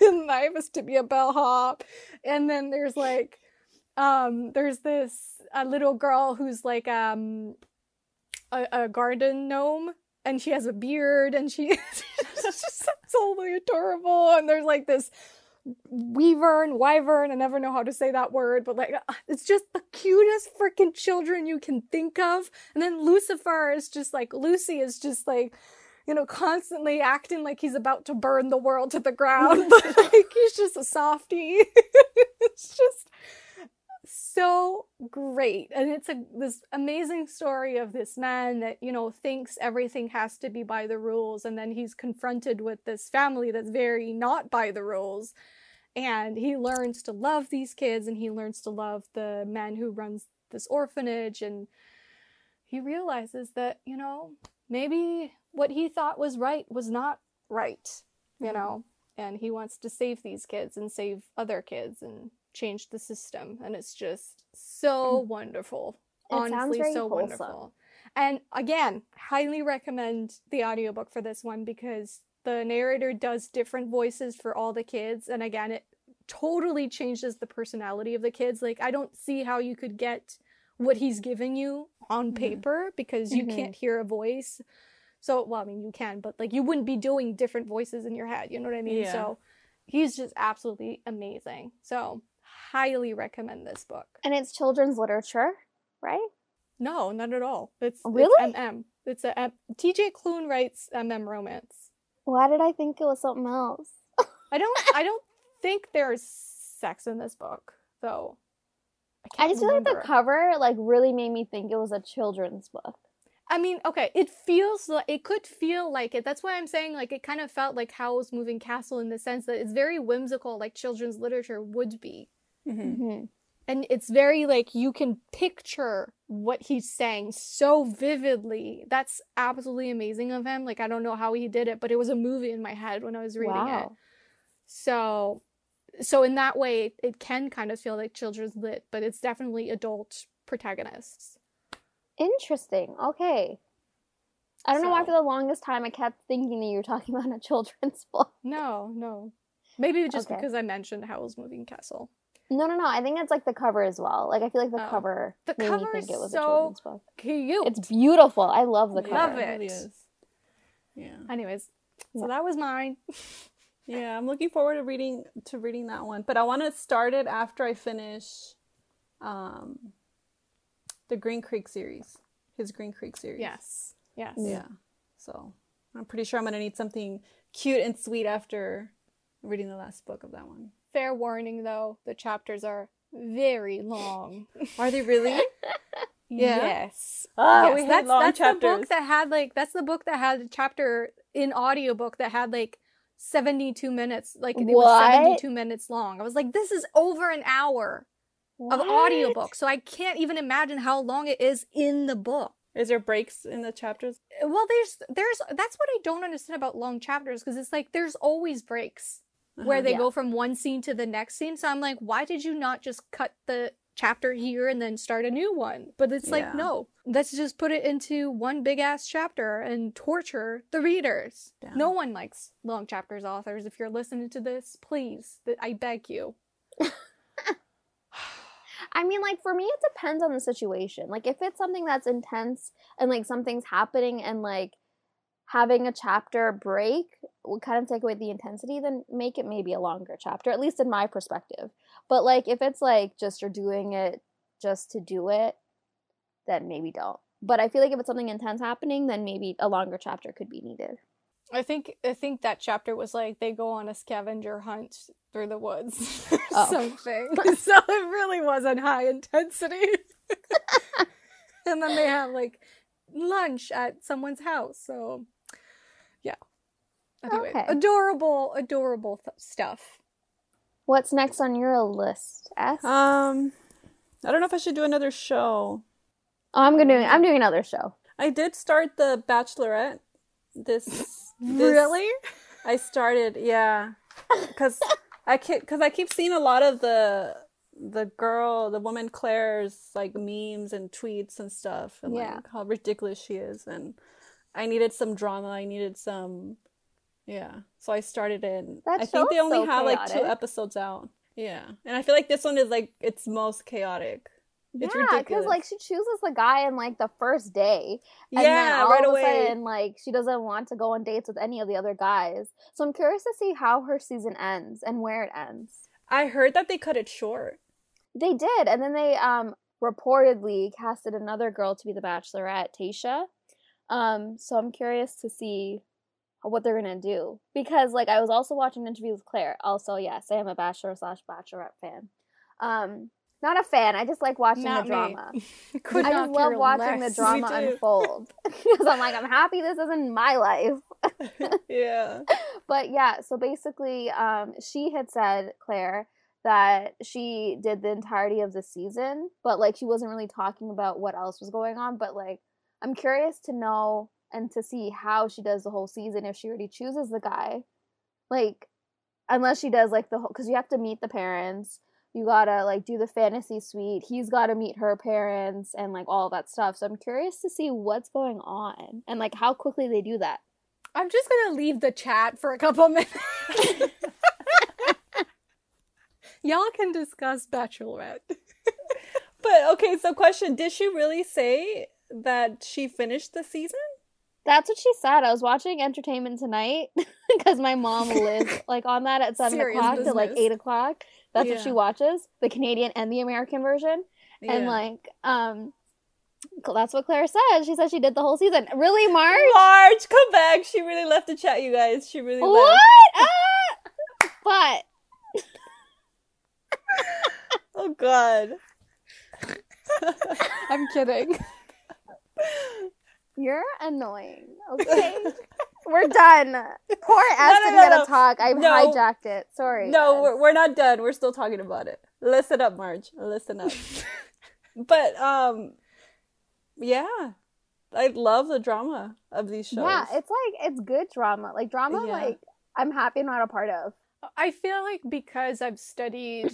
in life, is to be a bellhop. And then there's, like, um, there's this a little girl who's, like, um, a, a garden gnome. And she has a beard, and she, she's just totally adorable. And there's, like, this Wyvern, Wyvern, I never know how to say that word, but like, it's just the cutest freaking children you can think of. And then Lucifer is just like, Lucy is just like, you know, constantly acting like he's about to burn the world to the ground, but like, he's just a softie. It's just so great. And it's a this amazing story of this man that, you know, thinks everything has to be by the rules, and then he's confronted with this family that's very not by the rules, and he learns to love these kids, and he learns to love the man who runs this orphanage, and he realizes that, you know, maybe what he thought was right was not right, you know, and he wants to save these kids and save other kids and change the system. And it's just so wonderful. It honestly so wholesome. Wonderful. And again, highly recommend the audiobook for this one, because the narrator does different voices for all the kids, and again, it totally changes the personality of the kids. Like, I don't see how you could get what he's giving you on paper, because you mm-hmm. can't hear a voice. So, well, I mean, you can, but, like, you wouldn't be doing different voices in your head. You know what I mean? Yeah. So, he's just absolutely amazing. So, highly recommend this book. And it's children's literature, right? No, not at all. It's really? It's M M. It's a, T J Klune writes M M romance. Why did I think it was something else? I don't, I don't think there's sex in this book, though. I, I just remember. Feel like the cover, like, really made me think it was a children's book. I mean, okay, it feels like, it could feel like it. That's why I'm saying, like, it kind of felt like Howl's Moving Castle in the sense that it's very whimsical, like children's literature would be. Mm-hmm. And it's very, like, you can picture what he's saying so vividly. That's absolutely amazing of him. Like, I don't know how he did it, but it was a movie in my head when I was reading wow. it. So, so in that way, it, it can kind of feel like children's lit, but it's definitely adult protagonists. Interesting. Okay. I don't so, know why for the longest time I kept thinking that you were talking about a children's book. No, no. Maybe just okay. because I mentioned Howl's Moving Castle. No, no, no. I think it's like the cover as well. Like, I feel like the oh. cover the made cover me think is it was so a children's book. Cute. It's beautiful. I love the cover. Love it. It really is. Yeah. Anyways, so yeah. that was mine. Yeah, I'm looking forward to reading to reading that one, but I want to start it after I finish um The Green Creek series. His Green Creek series. Yes. Yes. Yeah. So I'm pretty sure I'm going to need something cute and sweet after reading the last book of that one. Fair warning, though. The chapters are very long. Are they really? Yeah. Yes. Oh, yes. We that's, long that's chapters. The book that had, like, that's the book that had a chapter in audiobook that had, like, seventy-two minutes. Like, it what? was seventy-two minutes long. I was like, this is over an hour. What? Of audiobook, so I can't even imagine how long it is in the book. Is there breaks in the chapters? Well, there's there's that's what I don't understand about long chapters, because it's like there's always breaks uh-huh, where they yeah. go from one scene to the next scene. So I'm like, why did you not just cut the chapter here and then start a new one? But it's like, yeah. no, let's just put it into one big ass chapter and torture the readers. Damn. No one likes long chapters, authors. If you're listening to this, please, I beg you. I mean, like, for me, it depends on the situation. Like, if it's something that's intense and, like, something's happening and, like, having a chapter break would kind of take away the intensity, then make it maybe a longer chapter, at least in my perspective. But, like, if it's, like, just you're doing it just to do it, then maybe don't. But I feel like if it's something intense happening, then maybe a longer chapter could be needed. I think I think that chapter was like they go on a scavenger hunt through the woods or oh. something. So it really wasn't high intensity. And then they have like lunch at someone's house. So yeah. Anyway, okay. adorable, adorable th- stuff. What's next on your list, S? Um, I don't know if I should do another show. Oh, I'm gonna I'm doing another show. I did start The Bachelorette. This. This, really? I started, yeah, because I keep because I keep seeing a lot of the the girl, the woman Claire's like memes and tweets and stuff, and yeah. like how ridiculous she is. And I needed some drama. I needed some, yeah. So I started it. That I think they only so have chaotic. like two episodes out. Yeah, and I feel like this one is like its most chaotic. It's yeah, ridiculous. Because like she chooses the guy in like the first day, and yeah, then all right of a sudden, away. like she doesn't want to go on dates with any of the other guys. So I'm curious to see how her season ends and where it ends. I heard that they cut it short. They did, and then they um reportedly casted another girl to be the Bachelorette, Tayshia. Um, so I'm curious to see what they're gonna do, because like I was also watching an interview with Claire. Also, yes, I am a Bachelor slash Bachelorette fan. Um. Not a fan. I just like watching not the drama. Could I just love watching less. the drama unfold. Because I'm like, I'm happy this isn't my life. Yeah. But yeah, so basically um, she had said, Claire, that she did the entirety of the season. But like she wasn't really talking about what else was going on. But like I'm curious to know and to see how she does the whole season if she already chooses the guy. Like unless she does like the whole... Because you have to meet the parents. You gotta, like, do the fantasy suite. He's gotta meet her parents and, like, all that stuff. So I'm curious to see what's going on and, like, how quickly they do that. I'm just gonna leave the chat for a couple minutes. Y'all can discuss Bachelorette. But, okay, so question. Did she really say that she finished the season? That's what she said. I was watching Entertainment Tonight because my mom lives, like, on that at seven Serious o'clock business. to, like, eight o'clock. That's yeah. what she watches, the Canadian and the American version. Yeah. And, like, um, that's what Claire said. She said she did the whole season. Really, Marge? Marge, come back. She really left the chat, you guys. She really what? left. What? Ah! But. Oh, God. I'm kidding. You're annoying, okay? We're done. Poor S didn't get a talk. I no. hijacked it. Sorry. No, we're, we're not done. We're still talking about it. Listen up, Marge. Listen up. But, um, yeah. I love the drama of these shows. Yeah, it's like, it's good drama. Like, drama, yeah. like, I'm happy I'm not a part of. I feel like because I've studied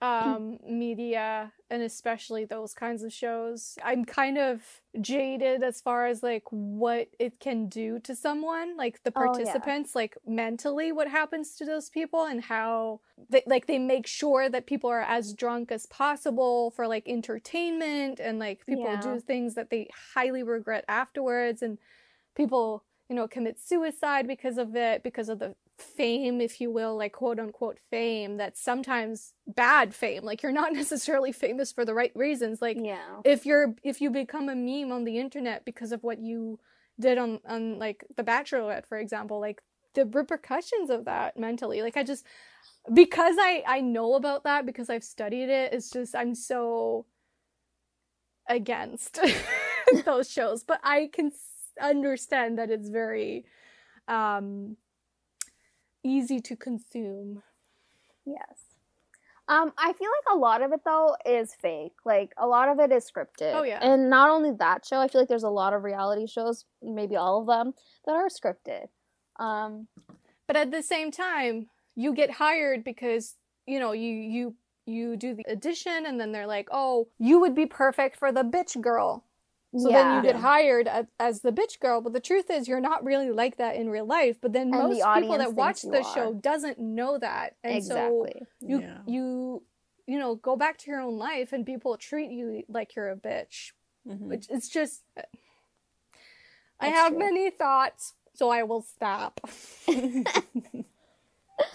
um, media and especially those kinds of shows, I'm kind of jaded as far as like what it can do to someone, like the participants, oh, yeah. like mentally what happens to those people and how they, like they make sure that people are as drunk as possible for like entertainment and like people yeah. do things that they highly regret afterwards and people, you know, commit suicide because of it, because of the fame, if you will, like quote-unquote fame, that's sometimes bad fame, like you're not necessarily famous for the right reasons, like yeah. if you're if you become a meme on the internet because of what you did on on like The Bachelorette, for example, like the repercussions of that mentally, like I just because I I know about that because I've studied it, it's just I'm so against those shows, but I can understand that it's very um easy to consume. Yes. Um, I feel like a lot of it, though, is fake. Like, a lot of it is scripted. Oh, yeah. And not only that show, I feel like there's a lot of reality shows, maybe all of them, that are scripted. Um, but at the same time, you get hired because, you know, you, you, you do the audition, and then they're like, oh, you would be perfect for the bitch girl. So yeah. then you get hired as, as the bitch girl. But the truth is you're not really like that in real life. But then and most the people that watch the are. show doesn't know that. And exactly. so you, yeah. you, you know, go back to your own life and people treat you like you're a bitch. Mm-hmm. Which it's just, That's I have true. many thoughts, so I will stop. I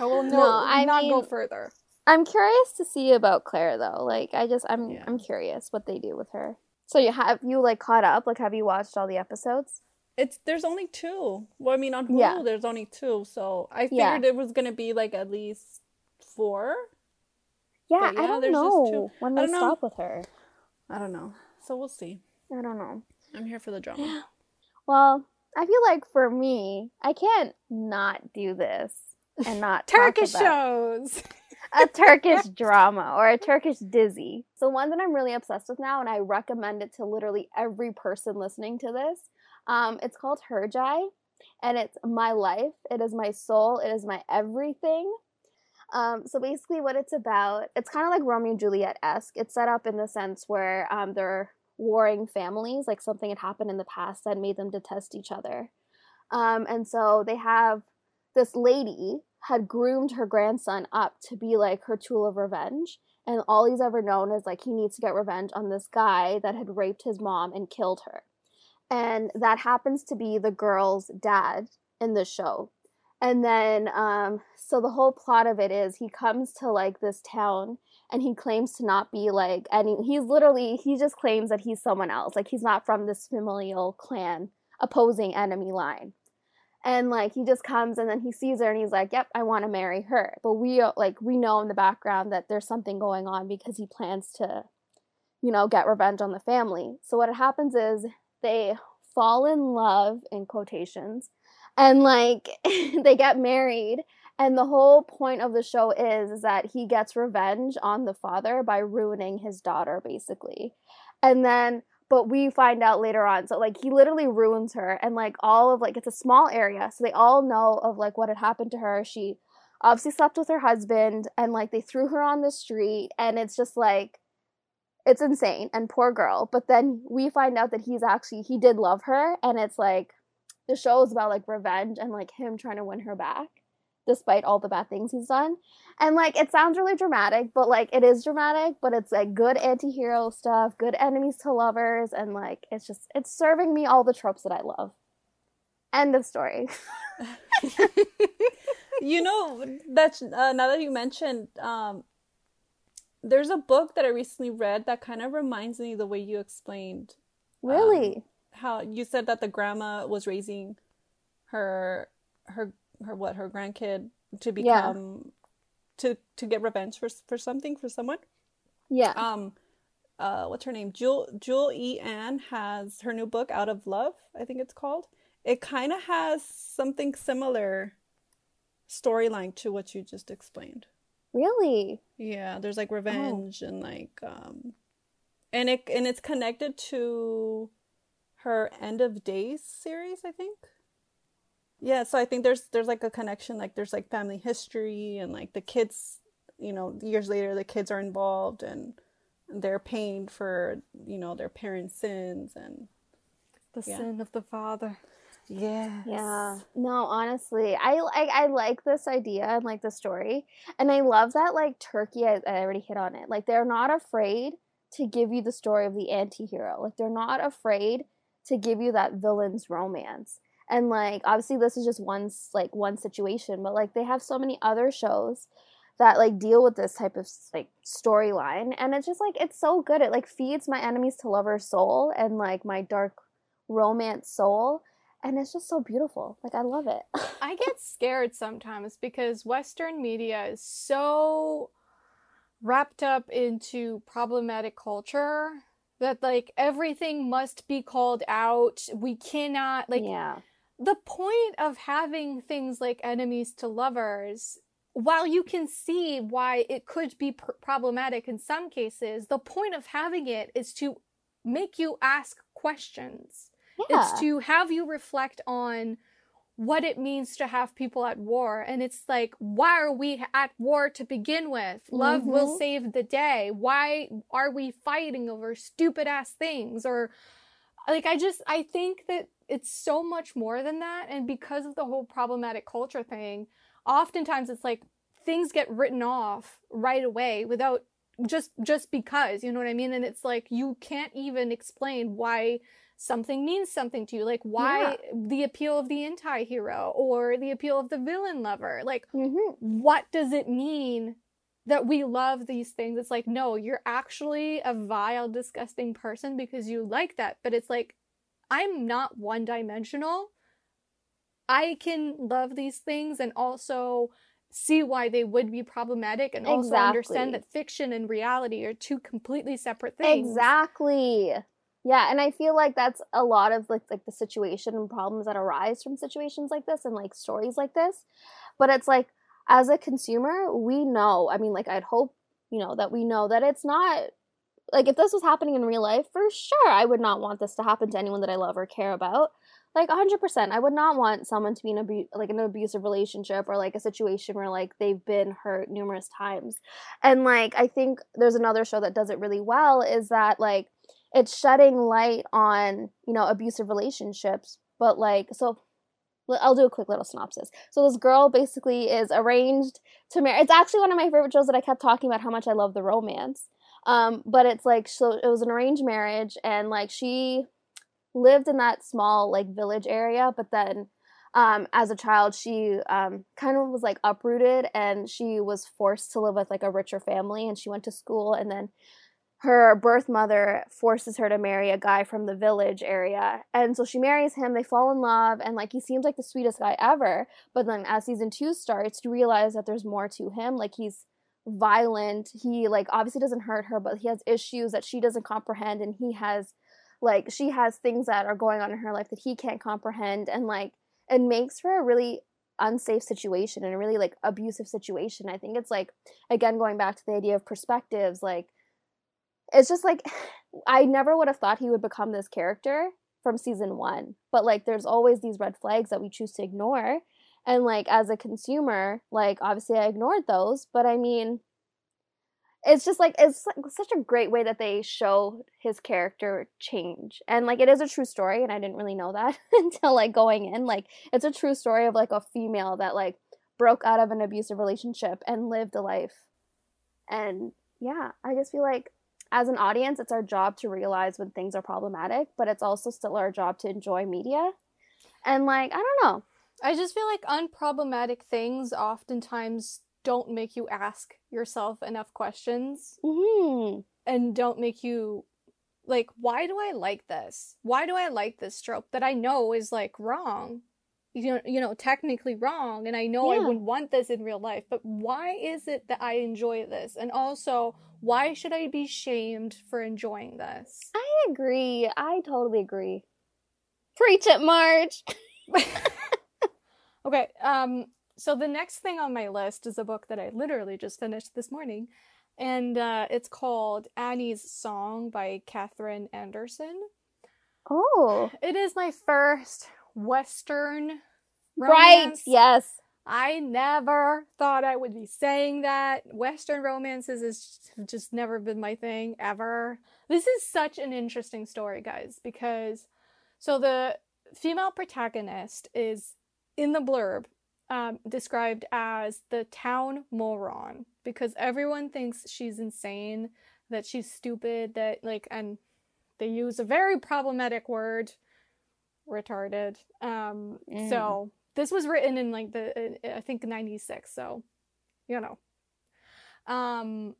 will no, no, I not mean, go further. I'm curious to see about Claire, though. Like, I just, I'm, yeah. I'm curious what they do with her. So you have you like caught up? Like, have you watched all the episodes? It's there's only two. Well, I mean, on Hulu yeah. there's only two, so I figured yeah. it was gonna be like at least four. Yeah, yeah I don't know when they stop with her. I don't know. So we'll see. I don't know. I'm here for the drama. Well, I feel like for me, I can't not do this and not Turkish talk about shows. A Turkish drama or a Turkish dizi. So one that I'm really obsessed with now, and I recommend it to literally every person listening to this. Um, it's called Hercai, and it's my life. It is my soul. It is my everything. Um, so basically what it's about, it's kind of like Romeo and Juliet-esque. It's set up in the sense where um, they're warring families, like something had happened in the past that made them detest each other. Um, and so they have this lady had groomed her grandson up to be like her tool of revenge, And all he's ever known is, like, he needs to get revenge on this guy that had raped his mom and killed her. And that happens to be the girl's dad in the show. And then, um, so the whole plot of it is he comes to, like, this town and he claims to not be, like, any, he's literally, he just claims that he's someone else. Like, he's not from this familial clan opposing enemy line. And, like, he just comes and then he sees her and he's like, yep, I want to marry her. But we, like, we know in the background that there's something going on because he plans to, you know, get revenge on the family. So what happens is they fall in love, in quotations, and, like, they get married, and the whole point of the show is, is that he gets revenge on the father by ruining his daughter, basically. And then, but we find out later on, so, like, he literally ruins her, and, like, all of, like, it's a small area, so they all know of, like, what had happened to her. She obviously slept with her husband, and, like, they threw her on the street, and it's just, like, it's insane, and poor girl. But then we find out that he's actually, he did love her, and it's, like, the show is about, like, revenge and, like, him trying to win her back despite all the bad things he's done. And, like, it sounds really dramatic, but, like, it is dramatic, but it's, like, good anti-hero stuff, good enemies to lovers, and, like, it's just, it's serving me all the tropes that I love. End of story. You know, that's, uh, now that you mentioned, um, there's a book that I recently read that kind of reminds me the way you explained. Really? Um, how you said that the grandma was raising her her her what her grandkid to become yeah. to to get revenge for for something for someone. Yeah. Um uh what's her name? Jewel Jewel E. Ann has her new book, Out of Love, I think it's called. It kind of has something similar storyline to what you just explained. Really? Yeah, there's like revenge oh. and like um and it and it's connected to her End of Days series, I think. Yeah, so I think there's there's like a connection, like there's like family history and like the kids, you know, years later the kids are involved and they're paying for, you know, their parents' sins and the yeah. sin of the father. Yes. Yeah. No, honestly, I like I like this idea and like the story, and I love that like Turkey. I, I already hit on it. Like they're not afraid to give you the story of the anti-hero. Like they're not afraid to give you that villain's romance. And like obviously this is just one like one situation, but like they have so many other shows that like deal with this type of like storyline, and it's just like it's so good. It like feeds my enemies to lovers soul and like my dark romance soul. And it's just so beautiful. Like, I love it. I get scared sometimes because Western media is so wrapped up into problematic culture that, like, everything must be called out. We cannot, like, yeah. The point of having things like enemies to lovers, while you can see why it could be pr- problematic in some cases, the point of having it is to make you ask questions. Yeah. It's to have you reflect on what it means to have people at war. And it's like, why are we at war to begin with? Love mm-hmm. will save the day. Why are we fighting over stupid ass things? Or like, I just, I think that it's so much more than that. And because of the whole problematic culture thing, oftentimes it's like things get written off right away without just, just because, you know what I mean? And it's like, you can't even explain why something means something to you, like why yeah. the appeal of the anti-hero or the appeal of the villain lover, like mm-hmm. what does it mean that we love these things? It's like, no, you're actually a vile, disgusting person because you like that. But it's like, I'm not one-dimensional. I can love these things and also see why they would be problematic, and exactly. also understand that fiction and reality are two completely separate things. Exactly. Yeah, and I feel like that's a lot of like, like the situation and problems that arise from situations like this and like stories like this. But it's like, as a consumer, we know, I mean, like I'd hope, you know, that we know that it's not, like if this was happening in real life, for sure, I would not want this to happen to anyone that I love or care about. Like one hundred percent, I would not want someone to be in abu- like an abusive relationship or like a situation where like they've been hurt numerous times. And like, I think there's another show that does it really well is that like, it's shedding light on, you know, abusive relationships, but like, so I'll do a quick little synopsis. So this girl basically is arranged to marry. It's actually one of my favorite shows that I kept talking about how much I love the romance. Um, but it's like, so it was an arranged marriage, and like she lived in that small like village area, but then um, as a child she um, kind of was like uprooted, and she was forced to live with like a richer family, and she went to school, and then her birth mother forces her to marry a guy from the village area. And so she marries him, they fall in love, and like he seems like the sweetest guy ever. But then as season two starts, you realize that there's more to him. Like he's violent, he like obviously doesn't hurt her, but he has issues that she doesn't comprehend, and he has like she has things that are going on in her life that he can't comprehend, and like it makes for a really unsafe situation and a really like abusive situation. I think it's like, again, going back to the idea of perspectives, like it's just like, I never would have thought he would become this character from season one. But, like, there's always these red flags that we choose to ignore. And, like, as a consumer, like, obviously I ignored those. But, I mean, it's just, like, it's like, such a great way that they show his character change. And, like, it is a true story. And I didn't really know that until, like, going in. Like, it's a true story of, like, a female that, like, broke out of an abusive relationship and lived a life. And, yeah, I just feel like, as an audience, it's our job to realize when things are problematic, but it's also still our job to enjoy media. And, like, I don't know. I just feel like unproblematic things oftentimes don't make you ask yourself enough questions. Mm-hmm. And don't make you, like, why do I like this? Why do I like this trope that I know is, like, wrong? You know, you know, technically wrong, and I know yeah. I wouldn't want this in real life, but why is it that I enjoy this? And also, why should I be shamed for enjoying this? I agree. I totally agree. Preach it, Marge! Okay, um, so the next thing on my list is a book that I literally just finished this morning, and uh, it's called Annie's Song by Katherine Anderson. Oh! It is my first Western romance. Right, yes. I never thought I would be saying that. Western romances has just, just never been my thing, ever. This is such an interesting story, guys, because, so the female protagonist is, in the blurb, um, described as the town moron, because everyone thinks she's insane, that she's stupid, that, like, and they use a very problematic word, retarded. Um, mm. So this was written in like the uh, I think ninety-six, so you know. Um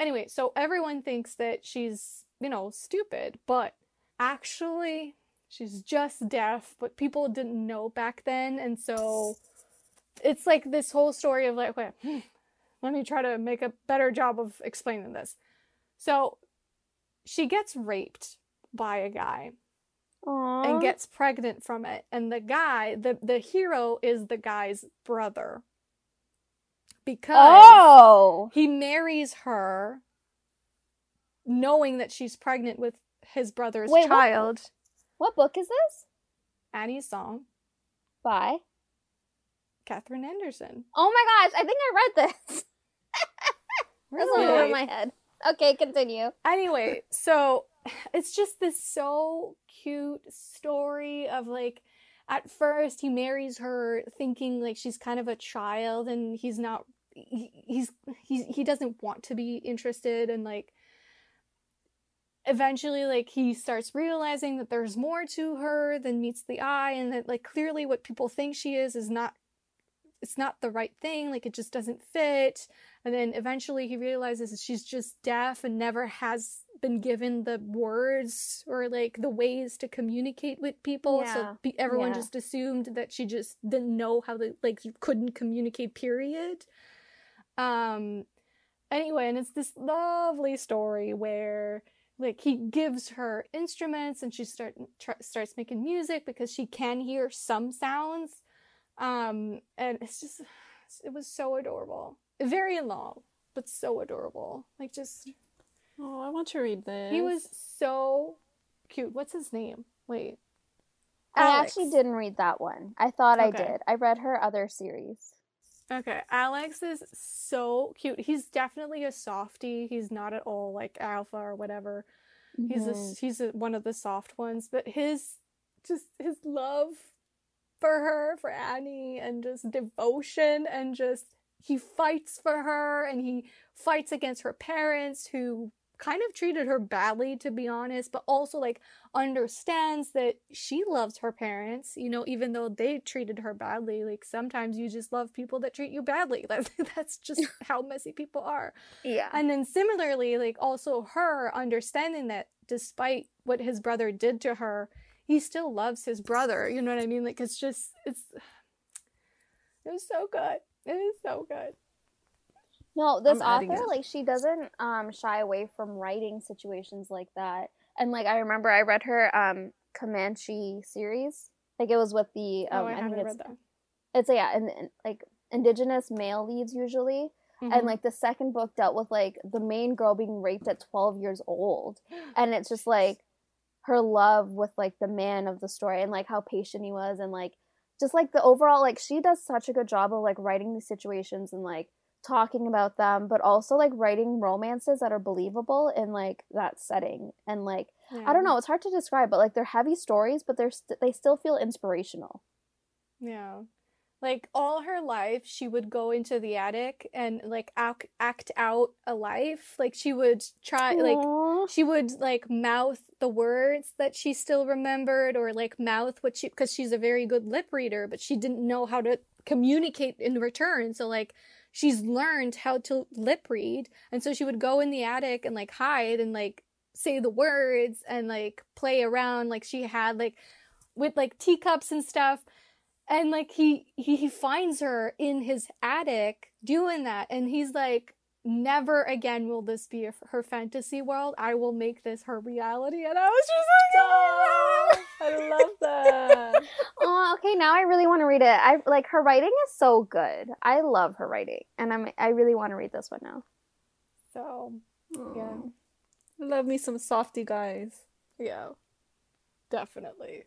anyway, so everyone thinks that she's, you know, stupid, but actually she's just deaf, but people didn't know back then, and so it's like this whole story of like, okay, hmm, let me try to make a better job of explaining this. So she gets raped by a guy. Aww. And gets pregnant from it. And the guy, the, the hero is the guy's brother. Because oh. he marries her knowing that she's pregnant with his brother's Wait, child. What, what book is this? Annie's Song. By? Katherine Anderson. Oh my gosh, I think I read this. Really? That's over in my head. Okay, continue. Anyway, so it's just this so cute story of, like, at first he marries her thinking, like, she's kind of a child, and he's not, he, he's, he, he doesn't want to be interested, and, like, eventually, like, he starts realizing that there's more to her than meets the eye, and that, like, clearly what people think she is is not, it's not the right thing, like, it just doesn't fit, and then eventually he realizes that she's just deaf and never has been given the words or, like, the ways to communicate with people, yeah. so be- everyone yeah. just assumed that she just didn't know how to, like, couldn't communicate, period. Um, anyway, and it's this lovely story where, like, he gives her instruments, and she start tr- starts making music because she can hear some sounds, um, and it's just, it was so adorable. Very long, but so adorable. Like, just... Oh, I want to read this. He was so cute. What's his name? Wait. Alex. I actually didn't read that one. I thought okay. I did. I read her other series. Okay. Alex is so cute. He's definitely a softie. He's not at all like alpha or whatever. Mm-hmm. He's a, he's a, one of the soft ones, but his just his love for her, for Annie, and just devotion, and just he fights for her, and he fights against her parents, who kind of treated her badly, to be honest, but also like understands that she loves her parents, you know, even though they treated her badly. Like sometimes you just love people that treat you badly. That's, that's just how messy people are. Yeah. And then similarly, like also her understanding that despite what his brother did to her, he still loves his brother. You know what I mean? Like it's just, it's, it was so good. It is so good. No, this author, like, she doesn't um, shy away from writing situations like that. And, like, I remember I read her um, Comanche series. Like, it was with the... Um, oh, I, I haven't think it's, read that. It's, yeah, and, and, like, indigenous male leads, usually. Mm-hmm. And, like, the second book dealt with, like, the main girl being raped at twelve years old. And it's just, like, her love with, like, the man of the story and, like, how patient he was. And, like, just, like, the overall, like, she does such a good job of, like, writing these situations and, like, talking about them, but also like writing romances that are believable in like that setting. And like, yeah. I don't know, it's hard to describe, but like they're heavy stories, but they're st- they still feel inspirational. Yeah, like all her life she would go into the attic and like ac- act out a life. Like she would try, Aww. like she would like mouth the words that she still remembered, or like mouth what she, because she's a very good lip reader, but she didn't know how to communicate in return. So like she's learned how to lip read, and so she would go in the attic and like hide and like say the words and like play around. Like she had like with like teacups and stuff, and like he he, he finds her in his attic doing that, and he's like, never again will this be a, her fantasy world. I will make this her reality. And I was just like, oh, I love that. Oh, okay, now I really want to read it. I like her writing is so good. I love her writing, and I'm I really want to read this one now. So, Aww. yeah, love me some softy guys. Yeah, definitely.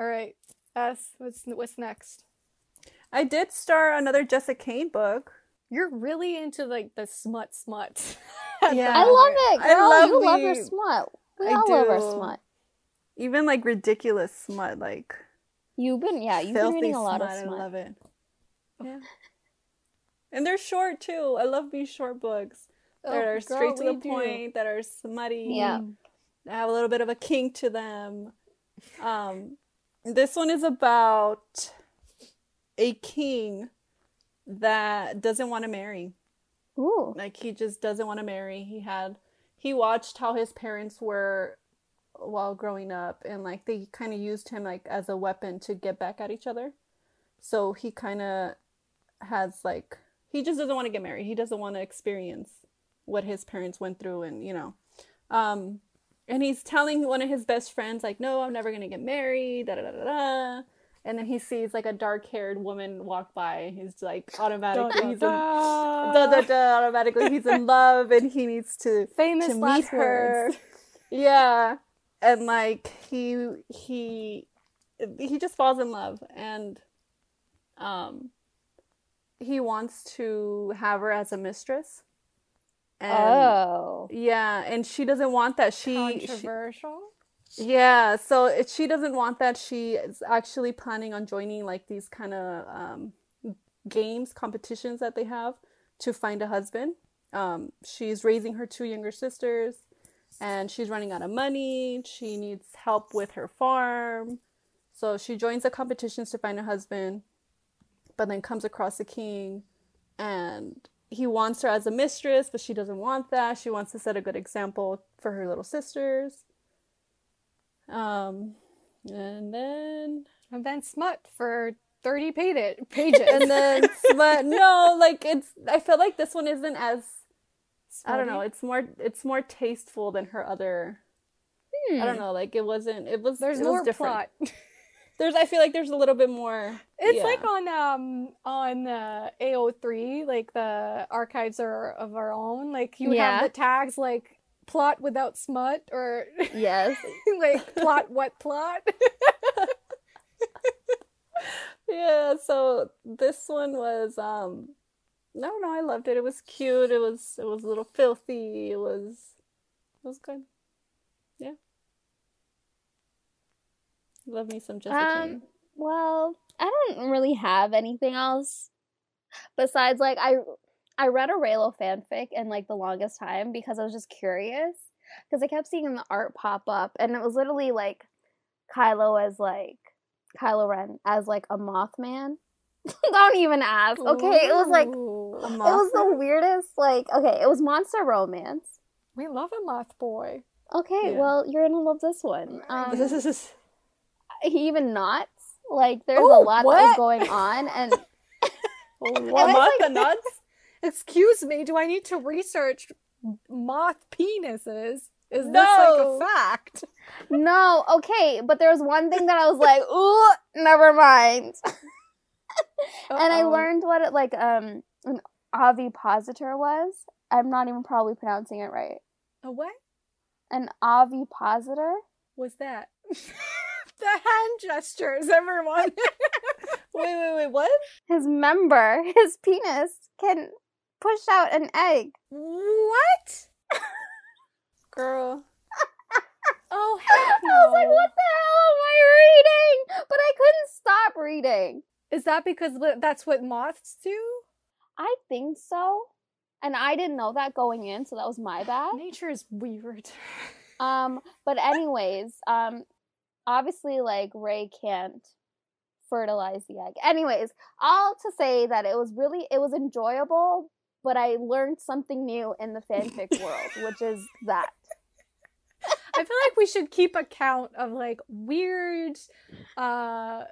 All right, S. What's what's next? I did start another Jessica Cain book. You're really into, like, the smut smut. Yeah. I love it, girl. I love you the... love her smut. We I all do. love her smut. Even, like, ridiculous smut, like... You've been, yeah, you've been reading a lot smut. of smut. I love it. Yeah. And they're short, too. I love these short books oh, that are straight girl, to the do. point, that are smutty. Yeah. That have a little bit of a kink to them. Um, this one is about a king... that doesn't want to marry. Ooh. Like he just doesn't want to marry. He had he watched how his parents were while growing up, and like they kind of used him like as a weapon to get back at each other. So he kind of has like he just doesn't want to get married. He doesn't want to experience what his parents went through, and you know, um, and he's telling one of his best friends like, "No, I'm never gonna get married." Da da da da da. And then he sees, like, a dark-haired woman walk by. He's, like, automatically, da, he's da, in, da, da, da, automatically he's in love, and he needs to, Famous to meet her. Words. Yeah. And, like, he he he just falls in love. And um, he wants to have her as a mistress. And, oh. Yeah. And she doesn't want that. She Controversial? She, Yeah, so if she doesn't want that. She is actually planning on joining like these kind of um, games, competitions that they have to find a husband. Um, she's raising her two younger sisters, and she's running out of money. She needs help with her farm. So she joins the competitions to find a husband, but then comes across a king, and he wants her as a mistress, but she doesn't want that. She wants to set a good example for her little sisters. Um, and then... And then smut for thirty pages. And then smut... No, like, it's... I feel like this one isn't as... Smutty? I don't know. It's more It's more tasteful than her other... Hmm. I don't know. Like, it wasn't... It was There's it more was plot. There's... I feel like there's a little bit more... It's yeah. like on, um, on uh, A O three, like, the archives are of our own. Like, you yeah. have the tags, like... plot without smut, or yes like plot what plot. Yeah, so this one was um I don't know, I loved it. It was cute, it was it was a little filthy, it was it was good. Yeah, love me some Jessica. um well, I don't really have anything else besides, like, I I read a Reylo fanfic in, like, the longest time because I was just curious. Because I kept seeing the art pop up, and it was literally, like, Kylo as, like, Kylo Ren as, like, a Mothman. Don't even ask. Okay, ooh, it was, like, it was the weirdest, like, okay, it was monster romance. We love a moth boy. Okay, yeah. Well, you're gonna love this one. Um, he even knots. Like, there's ooh, a lot what? that was going on, and... A moth and nuts? Excuse me, do I need to research moth penises? Is no. this, like, a fact? No, okay, but there was one thing that I was like, ooh, never mind. And I learned what, it like, um, an ovipositor was. I'm not even probably pronouncing it right. A what? An ovipositor. What's that? The hand gestures, everyone. Wait, wait, wait, what? His member, his penis, can push out an egg. What? Girl. Oh, heck no. I was like, what the hell am I reading? But I couldn't stop reading. Is that because that's what moths do? I think so. And I didn't know that going in, so that was my bad. Nature is weird. um, but anyways, um, obviously, like, Rey can't fertilize the egg. Anyways, all to say that it was really, it was enjoyable, but I learned something new in the fanfic world, which is that. I feel like we should keep a count of, like, weird, uh...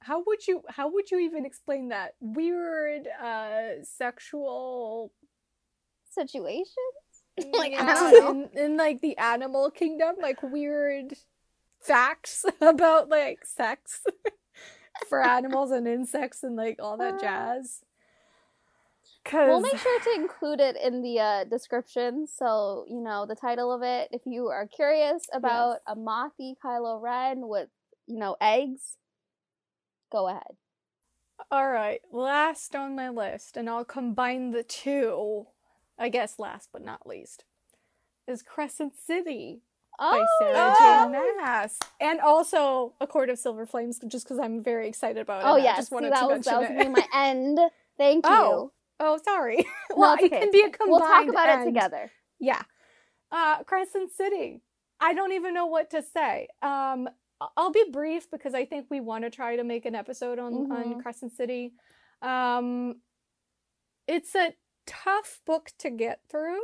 How would you, how would you even explain that? Weird, uh, sexual... situations? Like, yeah, I don't know. In, in, like, the animal kingdom, like, weird facts about, like, sex for animals and insects and, like, all that jazz. Cause... We'll make sure to include it in the uh, description, so, you know, the title of it, if you are curious about yes. a mothy Kylo Ren with, you know, eggs, go ahead. All right, last on my list, and I'll combine the two, I guess last but not least, is Crescent City oh, by Sarah J. Maas. And also A Court of Silver Flames, just because I'm very excited about it. Oh, yeah. I just wanted See, that to was, mention that was it. My end. Thank you. Oh, oh sorry. Well, no, okay. It can be a combined We'll talk about end. It together. Yeah. Uh, Crescent City. I don't even know what to say. Um, I'll be brief because I think we want to try to make an episode on, mm-hmm. on Crescent City. Um, it's a tough book to get through.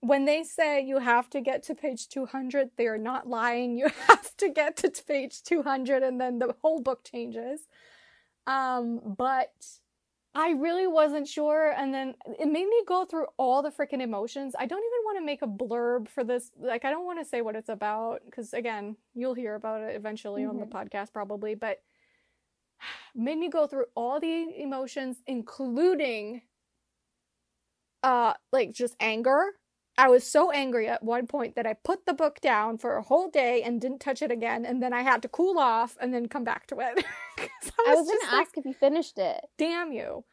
When they say you have to get to page two hundred, they're not lying. You have to get to page two hundred and then the whole book changes. Um, but I really wasn't sure. And then it made me go through all the freaking emotions. I don't even want to make a blurb for this. Like, I don't want to say what it's about because, again, you'll hear about it eventually mm-hmm. on the podcast probably. But made me go through all the emotions, including... Uh, like, just anger. I was so angry at one point that I put the book down for a whole day and didn't touch it again, and then I had to cool off and then come back to it. I was, was going to ask like, if you finished it. Damn you.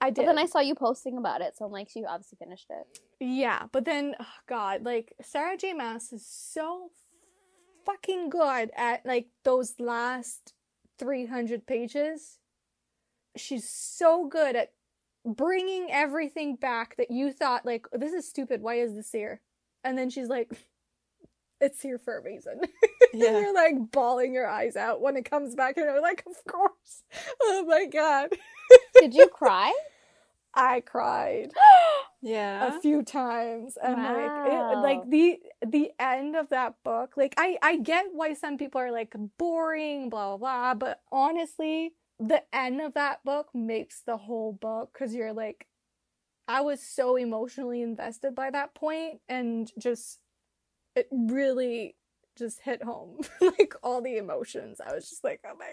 I did. But then I saw you posting about it, so I'm like, she obviously finished it. Yeah, but then, oh God, like, Sarah J. Maas is so fucking good at, like, those last three hundred pages. She's so good at bringing everything back that you thought, like, this is stupid, why is this here? And then she's like, it's here for a reason. Yeah. And you're, like, bawling your eyes out when it comes back, and you're like, of course. Oh, my God. Did you cry? I cried. Yeah. A few times. And, wow. like, it, like the the end of that book, like, I, I get why some people are, like, boring, blah, blah, blah, but honestly... The end of that book makes the whole book because you're like, I was so emotionally invested by that point, and just it really just hit home. Like, all the emotions. I was just like, oh my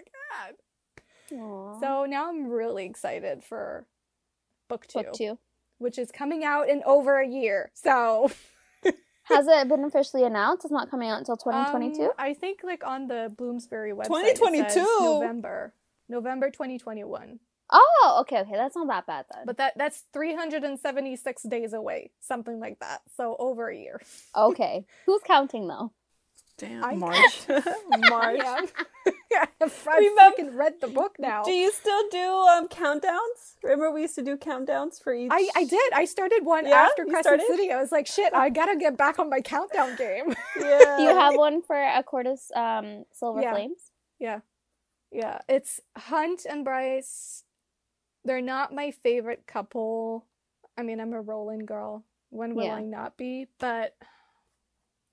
God. Aww. So now I'm really excited for book two, book two, which is coming out in over a year. So has it been officially announced? It's not coming out until twenty twenty-two? Um, I think, like, on the Bloomsbury website, twenty twenty-two. It says November. November twenty twenty-one. Oh, okay, okay. That's not that bad then. But that that's three hundred seventy-six days away, something like that. So over a year. Okay. Who's counting though? Damn. I, March. March. Yeah. Yeah, I fucking read the book now. Do you still do um, countdowns? Remember we used to do countdowns for each? I, I did. I started one yeah? after Crescent started? City. I was like, shit, I gotta get back on my countdown game. Yeah. Do you have one for A Court of um, Silver yeah. Flames? Yeah. Yeah. It's Hunt and Bryce. They're not my favorite couple. I mean, I'm a Roland girl. When will yeah. I not be? But...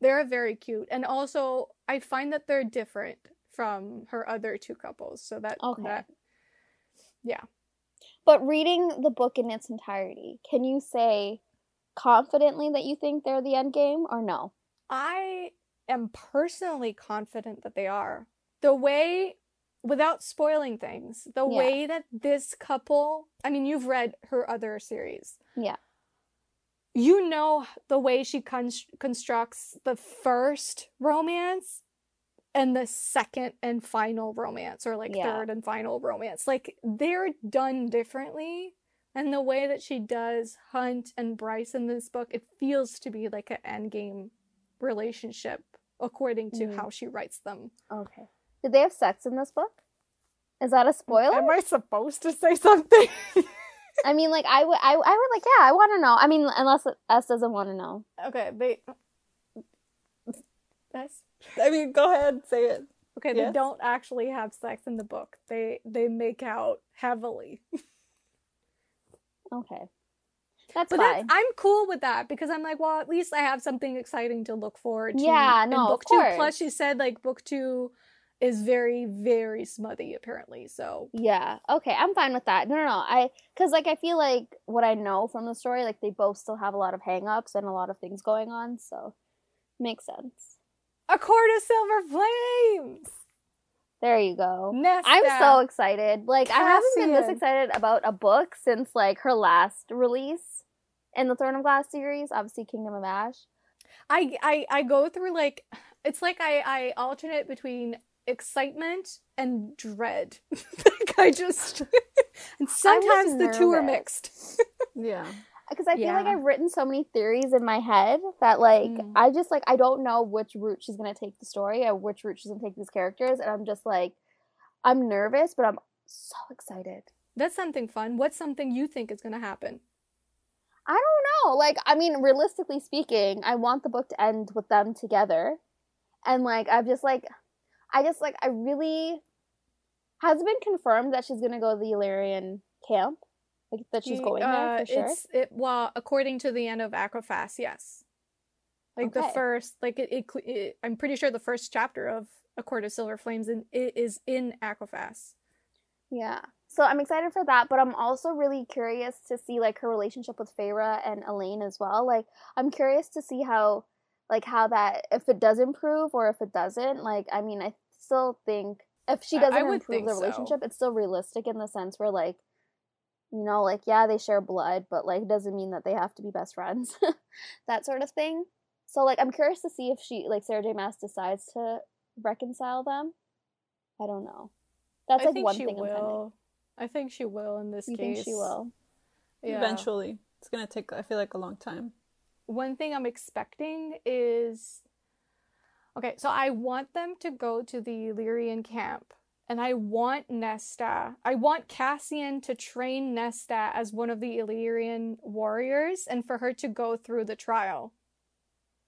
they're very cute. And also, I find that they're different from her other two couples. So that, okay. that, yeah. But reading the book in its entirety, can you say confidently that you think they're the end game or no? I am personally confident that they are. The way, without spoiling things, the yeah. way that this couple, I mean, you've read her other series. Yeah. You know the way she con- constructs the first romance and the second and final romance, or like yeah. third and final romance. Like, they're done differently. And the way that she does Hunt and Bryce in this book, it feels to be like an endgame relationship according to mm. how she writes them. Okay. Did they have sex in this book? Is that a spoiler? Am I supposed to say something? I mean, like, I would, I, I would, like, yeah, I want to know. I mean, unless S doesn't want to know. Okay, they... S? I mean, go ahead, say it. Okay, yes? They don't actually have sex in the book. They they make out heavily. Okay. That's but fine. That's, I'm cool with that, because I'm like, well, at least I have something exciting to look forward to. Yeah, no, book of course. Two, plus, she said, like, book two... is very, very smutty, apparently, so... Yeah, okay, I'm fine with that. No, no, no, I... Because, like, I feel like what I know from the story, like, they both still have a lot of hang-ups and a lot of things going on, so... Makes sense. A Court of Silver Flames! There you go. Nesta. I'm so excited. Like, Cassian. I haven't been this excited about a book since, like, her last release in the Throne of Glass series, obviously Kingdom of Ash. I, I, I go through, like... It's like I, I alternate between... excitement and dread. Like, I just and sometimes the two are mixed. Yeah, because I feel yeah. like I've written so many theories in my head that like mm. I just like I don't know which route she's gonna take the story or which route she's gonna take these characters, and I'm just like I'm nervous but I'm so excited. That's something fun. What's something you think is gonna happen? I don't know, like I mean realistically speaking I want the book to end with them together, and like I'm just like I just, like, I really... Has it been confirmed that she's going to go to the Illyrian camp? Like, that she's going uh, there, for sure? It's, it, well, according to the end of Aquafast, yes. Like, okay. the first... Like, it, it, it. I'm pretty sure the first chapter of A Court of Silver Flames in, it is in Aquafast. Yeah. So, I'm excited for that, but I'm also really curious to see, like, her relationship with Feyre and Elain as well. Like, I'm curious to see how... Like, how that... If it does improve or if it doesn't, like, I mean, I still think... If she doesn't improve the relationship, so. It's still realistic in the sense where, like, you know, like, yeah, they share blood, but, like, it doesn't mean that they have to be best friends. That sort of thing. So, like, I'm curious to see if she, like, Sarah J. Maas decides to reconcile them. I don't know. That's, like, one thing I'm pending. I think she will in this case. You think she will? Yeah. Eventually. It's gonna take, I feel like, a long time. One thing I'm expecting is, okay, so I want them to go to the Illyrian camp, and I want Nesta, I want Cassian to train Nesta as one of the Illyrian warriors, and for her to go through the trial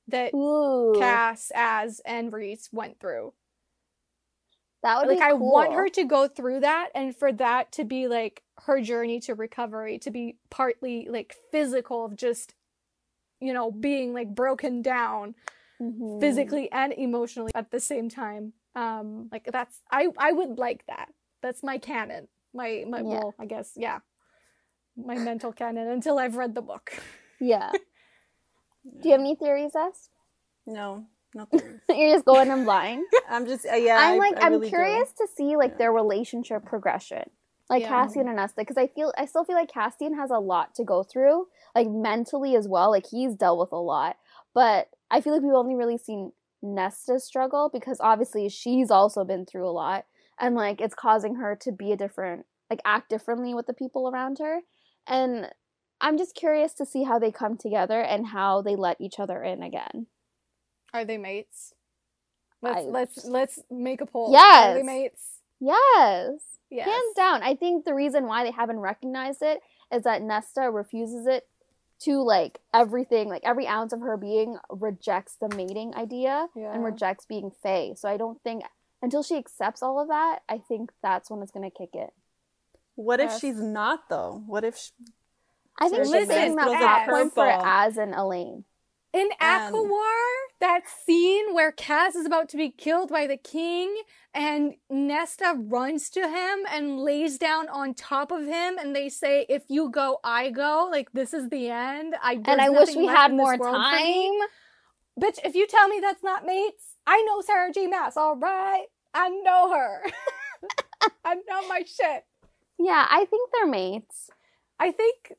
that Ooh. Cass, Az, and Reese went through. That would like, be Like, cool. I want her to go through that, and for that to be, like, her journey to recovery, to be partly, like, physical, of just... you know, being, like, broken down mm-hmm. physically and emotionally at the same time. Um, like, that's... I, I would like that. That's my canon. My, my yeah. well, I guess, yeah. My mental canon until I've read the book. Yeah. Do you have any theories, S? No. Nothing. You're just going in blind? I'm just... Uh, yeah, I'm, like, I, I I'm really curious do. to see, like, yeah. their relationship progression. Like, yeah. Cassian and Nesta, because I feel I still feel like Cassian has a lot to go through, like, mentally as well. Like, he's dealt with a lot. But I feel like we've only really seen Nesta's struggle, because obviously she's also been through a lot. And, like, it's causing her to be a different, like, act differently with the people around her. And I'm just curious to see how they come together and how they let each other in again. Are they mates? Let's I, let's, let's make a poll. Yes. Mates. Yes. Yes. Hands down. I think the reason why they haven't recognized it is that Nesta refuses it to, like, everything, like, every ounce of her being rejects the mating idea yeah. and rejects being Fae. So I don't think, until she accepts all of that, I think that's when it's going to kick it. What yes. if she's not, though? What if she... I think she's saying that platform for Az and Elain. In Aquawar, that scene where Cass is about to be killed by the king and Nesta runs to him and lays down on top of him and they say, if you go, I go. Like, this is the end. I And I wish we had more time. Bitch, if you tell me that's not mates, I know Sarah J. Maas, all right? I know her. I know my shit. Yeah, I think they're mates. I think...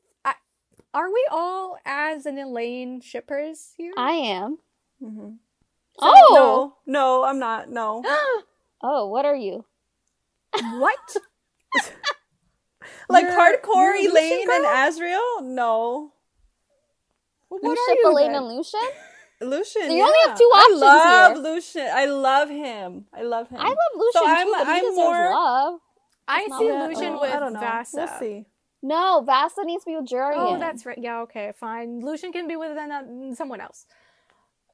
Are we all as an Elain shippers here? I am. Mm-hmm. So, oh! No, no, I'm not. No. Oh, what are you? What? Like you're, hardcore you're Elain and Asriel? No. Well, what you are ship you Elain then? And Lucian? Lucian, so you yeah. only have two options here. I love here. Lucian. I love him. I love him. I love Lucian, so too, I'm, but I'm he more, love. I see that, Lucian oh, with I don't know. Vasa. We'll see. No, Vasa needs to be with Jurian. Oh, that's right. Yeah, okay, fine. Lucian can be with uh, someone else.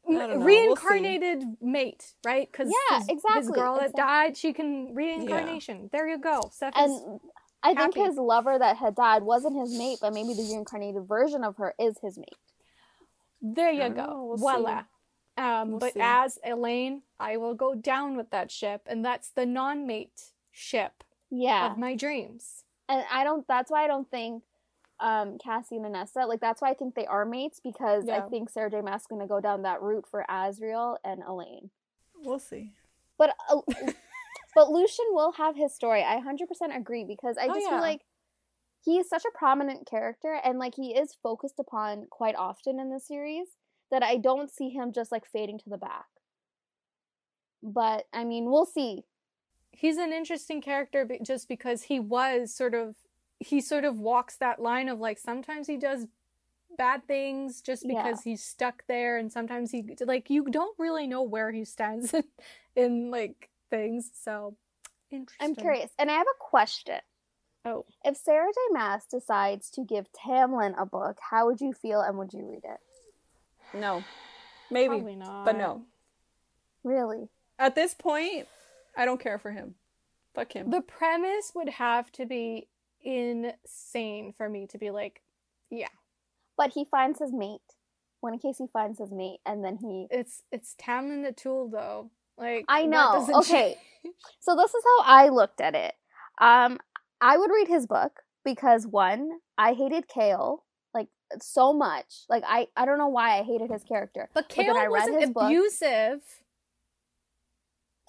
Reincarnated we'll mate, right? Because yeah, his, exactly. his girl exactly. that died, she can reincarnation. Yeah. There you go. Seth and is I happy. think his lover that had died wasn't his mate, but maybe the reincarnated version of her is his mate. There you go. We'll Voila. Um, we'll but see. As Elain, I will go down with that ship, and that's the non-mate ship yeah. of my dreams. And I don't, that's why I don't think um, Cassian and Nesta, like, that's why I think they are mates, because yeah. I think Sarah J. Maas is going to go down that route for Asriel and Elain. We'll see. But uh, but Lucian will have his story. I one hundred percent agree, because I just oh, yeah. feel like he is such a prominent character, and, like, he is focused upon quite often in the series that I don't see him just, like, fading to the back. But, I mean, we'll see. He's an interesting character just because he was sort of, he sort of walks that line of, like, sometimes he does bad things just because yeah. he's stuck there, and sometimes he, like, you don't really know where he stands in, in like, things, so interesting. I'm curious, and I have a question. Oh. If Sarah J. Maas decides to give Tamlin a book, how would you feel and would you read it? No. Maybe. Probably not. But no. Really? At this point... I don't care for him. Fuck him. The premise would have to be insane for me to be like, yeah. But he finds his mate. Well, in case he finds his mate, and then he... It's it's Tamlin the Tool, though. Like, I know. Okay. Change. So this is how I looked at it. Um, I would read his book because, one, I hated Kale. Like, so much. Like, I, I don't know why I hated his character. But Kale but wasn't abusive. Book.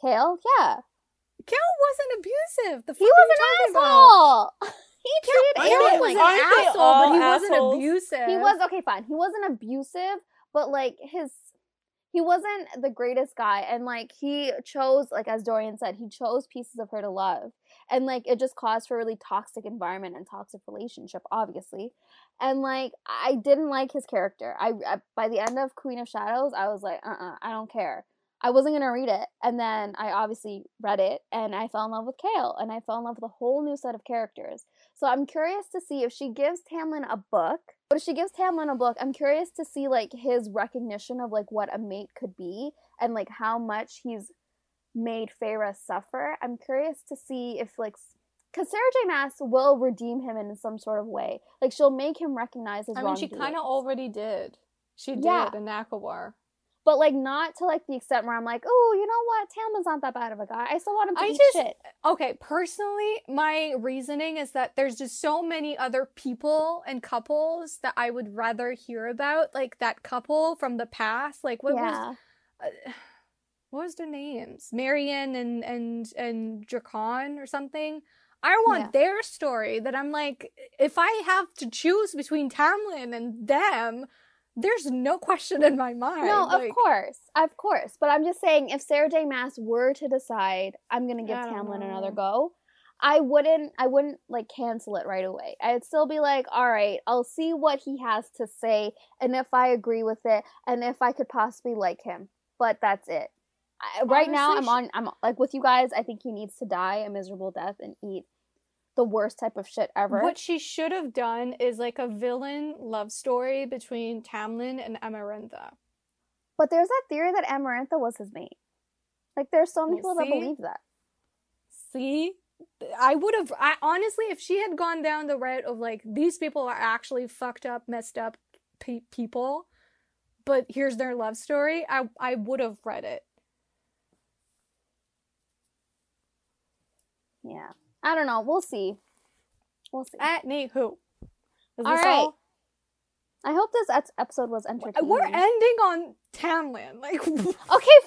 Kale, yeah. Kale wasn't abusive. The he was an asshole. About? He treated Kale like an asshole, but he assholes? wasn't abusive. He was, okay, fine. He wasn't abusive, but, like, his, he wasn't the greatest guy. And, like, he chose, like, as Dorian said, he chose pieces of her to love. And, like, it just caused for a really toxic environment and toxic relationship, obviously. And, like, I didn't like his character. I, I by the end of Queen of Shadows, I was like, uh-uh, I don't care. I wasn't going to read it, and then I obviously read it, and I fell in love with Kale, and I fell in love with a whole new set of characters. So I'm curious to see if she gives Tamlin a book, but if she gives Tamlin a book, I'm curious to see, like, his recognition of, like, what a mate could be, and, like, how much he's made Feyre suffer. I'm curious to see if, like, because Sarah J. Maas will redeem him in some sort of way. Like, she'll make him recognize his wrongdoing. I mean, she kind of already did. She did yeah. in Aquawar. But, like, not to, like, the extent where I'm like, oh, you know what? Tamlin's not that bad of a guy. I still want him to I eat just, shit. Okay, personally, my reasoning is that there's just so many other people and couples that I would rather hear about. Like, that couple from the past. Like, what yeah. was... Uh, what was their names? Marianne and, and, and Dracon or something? I want yeah. their story that I'm like, if I have to choose between Tamlin and them... There's no question in my mind. No, like, of course. Of course. But I'm just saying, if Sarah J. Maas were to decide, I'm going to give Tamlin know. another go, I wouldn't, I wouldn't, like, cancel it right away. I'd still be like, all right, I'll see what he has to say, and if I agree with it, and if I could possibly like him. But that's it. I, right now I'm on, I'm like with you guys, I think he needs to die a miserable death and eat the worst type of shit ever. What she should have done is like a villain love story between Tamlin and Amarantha. But there's that theory that Amarantha was his mate. Like there's so many people that believe that. See? I would have, I honestly, if she had gone down the route of like, these people are actually fucked up, messed up pe- people, but here's their love story, I, I would have read it. Yeah. I don't know. We'll see. We'll see. At me, who? All right. All? I hope this episode was entertaining. We're ending on Tamlin. Like, okay,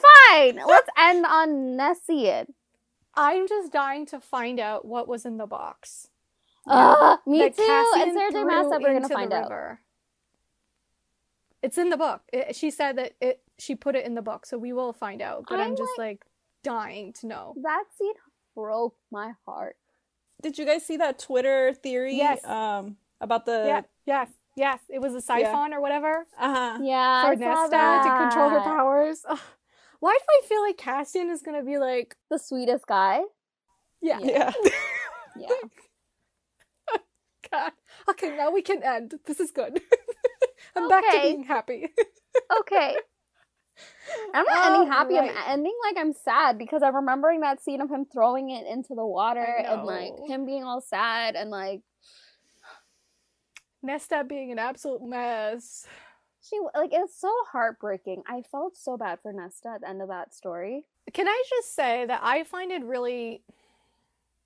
fine. Let's end on Nessian. I'm just dying to find out what was in the box. Uh, me that too. Cassian and Sarah J. Maas said we're going to find out. It's in the book. It, she said that it. She put it in the book, so we will find out. But I'm, I'm just like, like dying to know. That scene broke my heart. Did you guys see that Twitter theory? Yes. Um, about the yeah, yes, yes. It was a siphon yeah. or whatever. Uh huh. Yeah. For I Nesta saw that. To control her powers. Ugh. Why do I feel like Cassian is going to be, like... the sweetest guy? Yeah. Yeah. Yeah. God. Okay, now we can end. This is good. I'm okay. back to being happy. Okay. I'm not oh, ending happy. Right. I'm ending like I'm sad because I'm remembering that scene of him throwing it into the water and, like, him being all sad and, like... Nesta being an absolute mess. She, like, it's so heartbreaking. I felt so bad for Nesta at the end of that story. Can I just say that I find it really...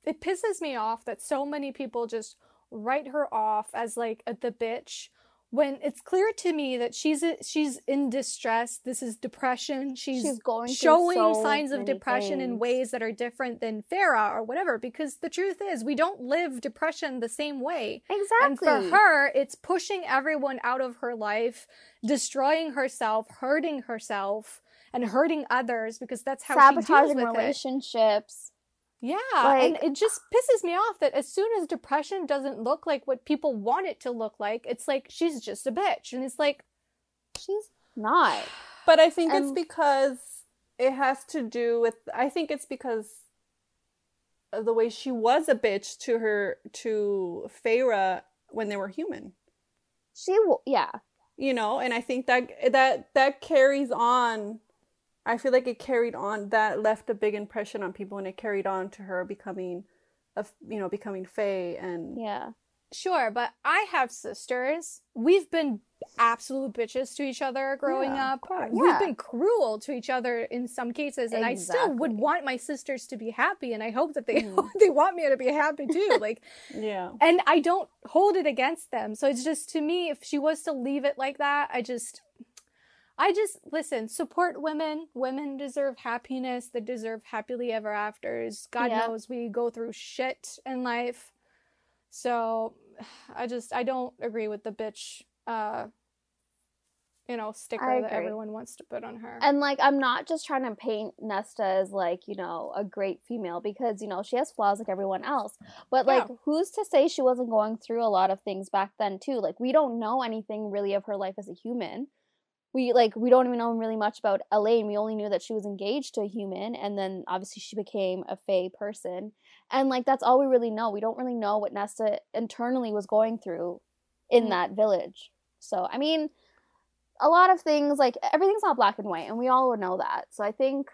it pisses me off that so many people just write her off as, like, a, the bitch when it's clear to me that she's a, she's in distress. This is depression. She's, she's going showing so signs of depression things. In ways that are different than Feyre or whatever. Because the truth is, we don't live depression the same way. Exactly. And for her, it's pushing everyone out of her life, destroying herself, hurting herself, and hurting others because that's how Sabotaging she deals with relationships. it. relationships. Yeah, like, and it just pisses me off that as soon as depression doesn't look like what people want it to look like, it's like, she's just a bitch. And it's like, she's not. But I think and... it's because it has to do with, I think it's because of the way she was a bitch to her, to Feyre when they were human. She, w- yeah. You know, and I think that, that, that carries on. I feel like it carried on, that left a big impression on people, and it carried on to her becoming, a, you know, becoming Faye and... Yeah. Sure, but I have sisters. We've been absolute bitches to each other growing yeah, up. Yeah. We've been cruel to each other in some cases, and exactly. I still would want my sisters to be happy, and I hope that they mm. they want me to be happy too. Like, yeah. And I don't hold it against them. So it's just, to me, if she was to leave it like that, I just... I just, listen, support women. Women deserve happiness. They deserve happily ever afters. God yeah. knows we go through shit in life. So I just, I don't agree with the bitch, uh, you know, sticker that everyone wants to put on her. And, like, I'm not just trying to paint Nesta as, like, you know, a great female because, you know, she has flaws like everyone else. But, like, yeah. who's to say she wasn't going through a lot of things back then, too? Like, we don't know anything really of her life as a human. We, like, we don't even know really much about Elain. We only knew that she was engaged to a human, and then, obviously, she became a Fae person. And, like, that's all we really know. We don't really know what Nesta internally was going through in mm. that village. So, I mean, a lot of things, like, everything's not black and white, and we all would know that. So I think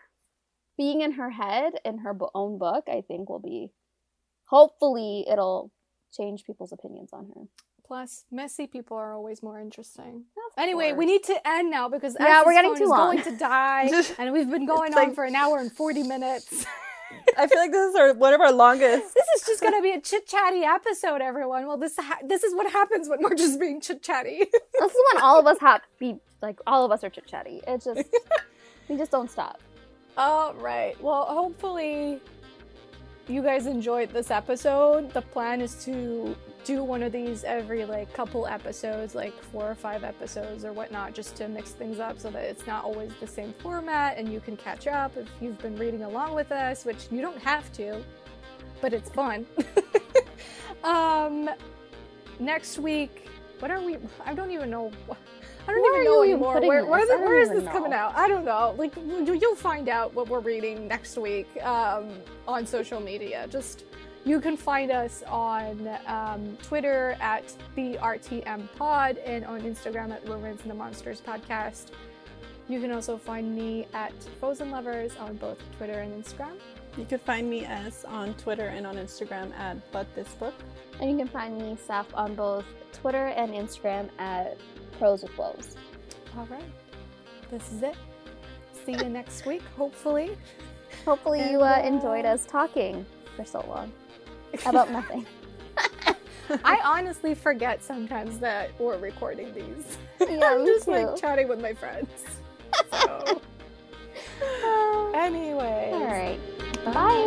being in her head, in her b- own book, I think will be, hopefully, it'll change people's opinions on her. Plus, messy people are always more interesting. Anyway, we need to end now because yeah, we're getting too long. Going to die, and we've been going like, on for an hour and forty minutes. I feel like this is our, one of our longest. This is just gonna be a chit chatty episode, everyone. Well, this ha- this is what happens when we're just being chit chatty. This is when all of us have be like all of us are chit chatty. It's just we just don't stop. All right. Well, hopefully you guys enjoyed this episode. The plan is to do one of these every like couple episodes, like four or five episodes or whatnot, just to mix things up so that it's not always the same format and you can catch up if you've been reading along with us, which you don't have to, but it's fun. um, next week, what are we? I don't even know. I don't Why even know anymore. Where, where, this? Where, where is this know. coming out? I don't know. Like, you'll find out what we're reading next week um, on social media. Just you can find us on um, Twitter at the R T M Pod and on Instagram at Romance and the Monsters Podcast. You can also find me at Frozen Lovers on both Twitter and Instagram. You can find me as on Twitter and on Instagram at But This Book. And you can find me, Saf, on both Twitter and Instagram at Pros with Woes. All right. This is it. See you next week, hopefully. Hopefully and you uh, uh... enjoyed us talking for so long about nothing. I honestly forget sometimes that we're recording these. Yeah, I'm just too. like chatting with my friends. So. Anyways. All right. Bye. Bye.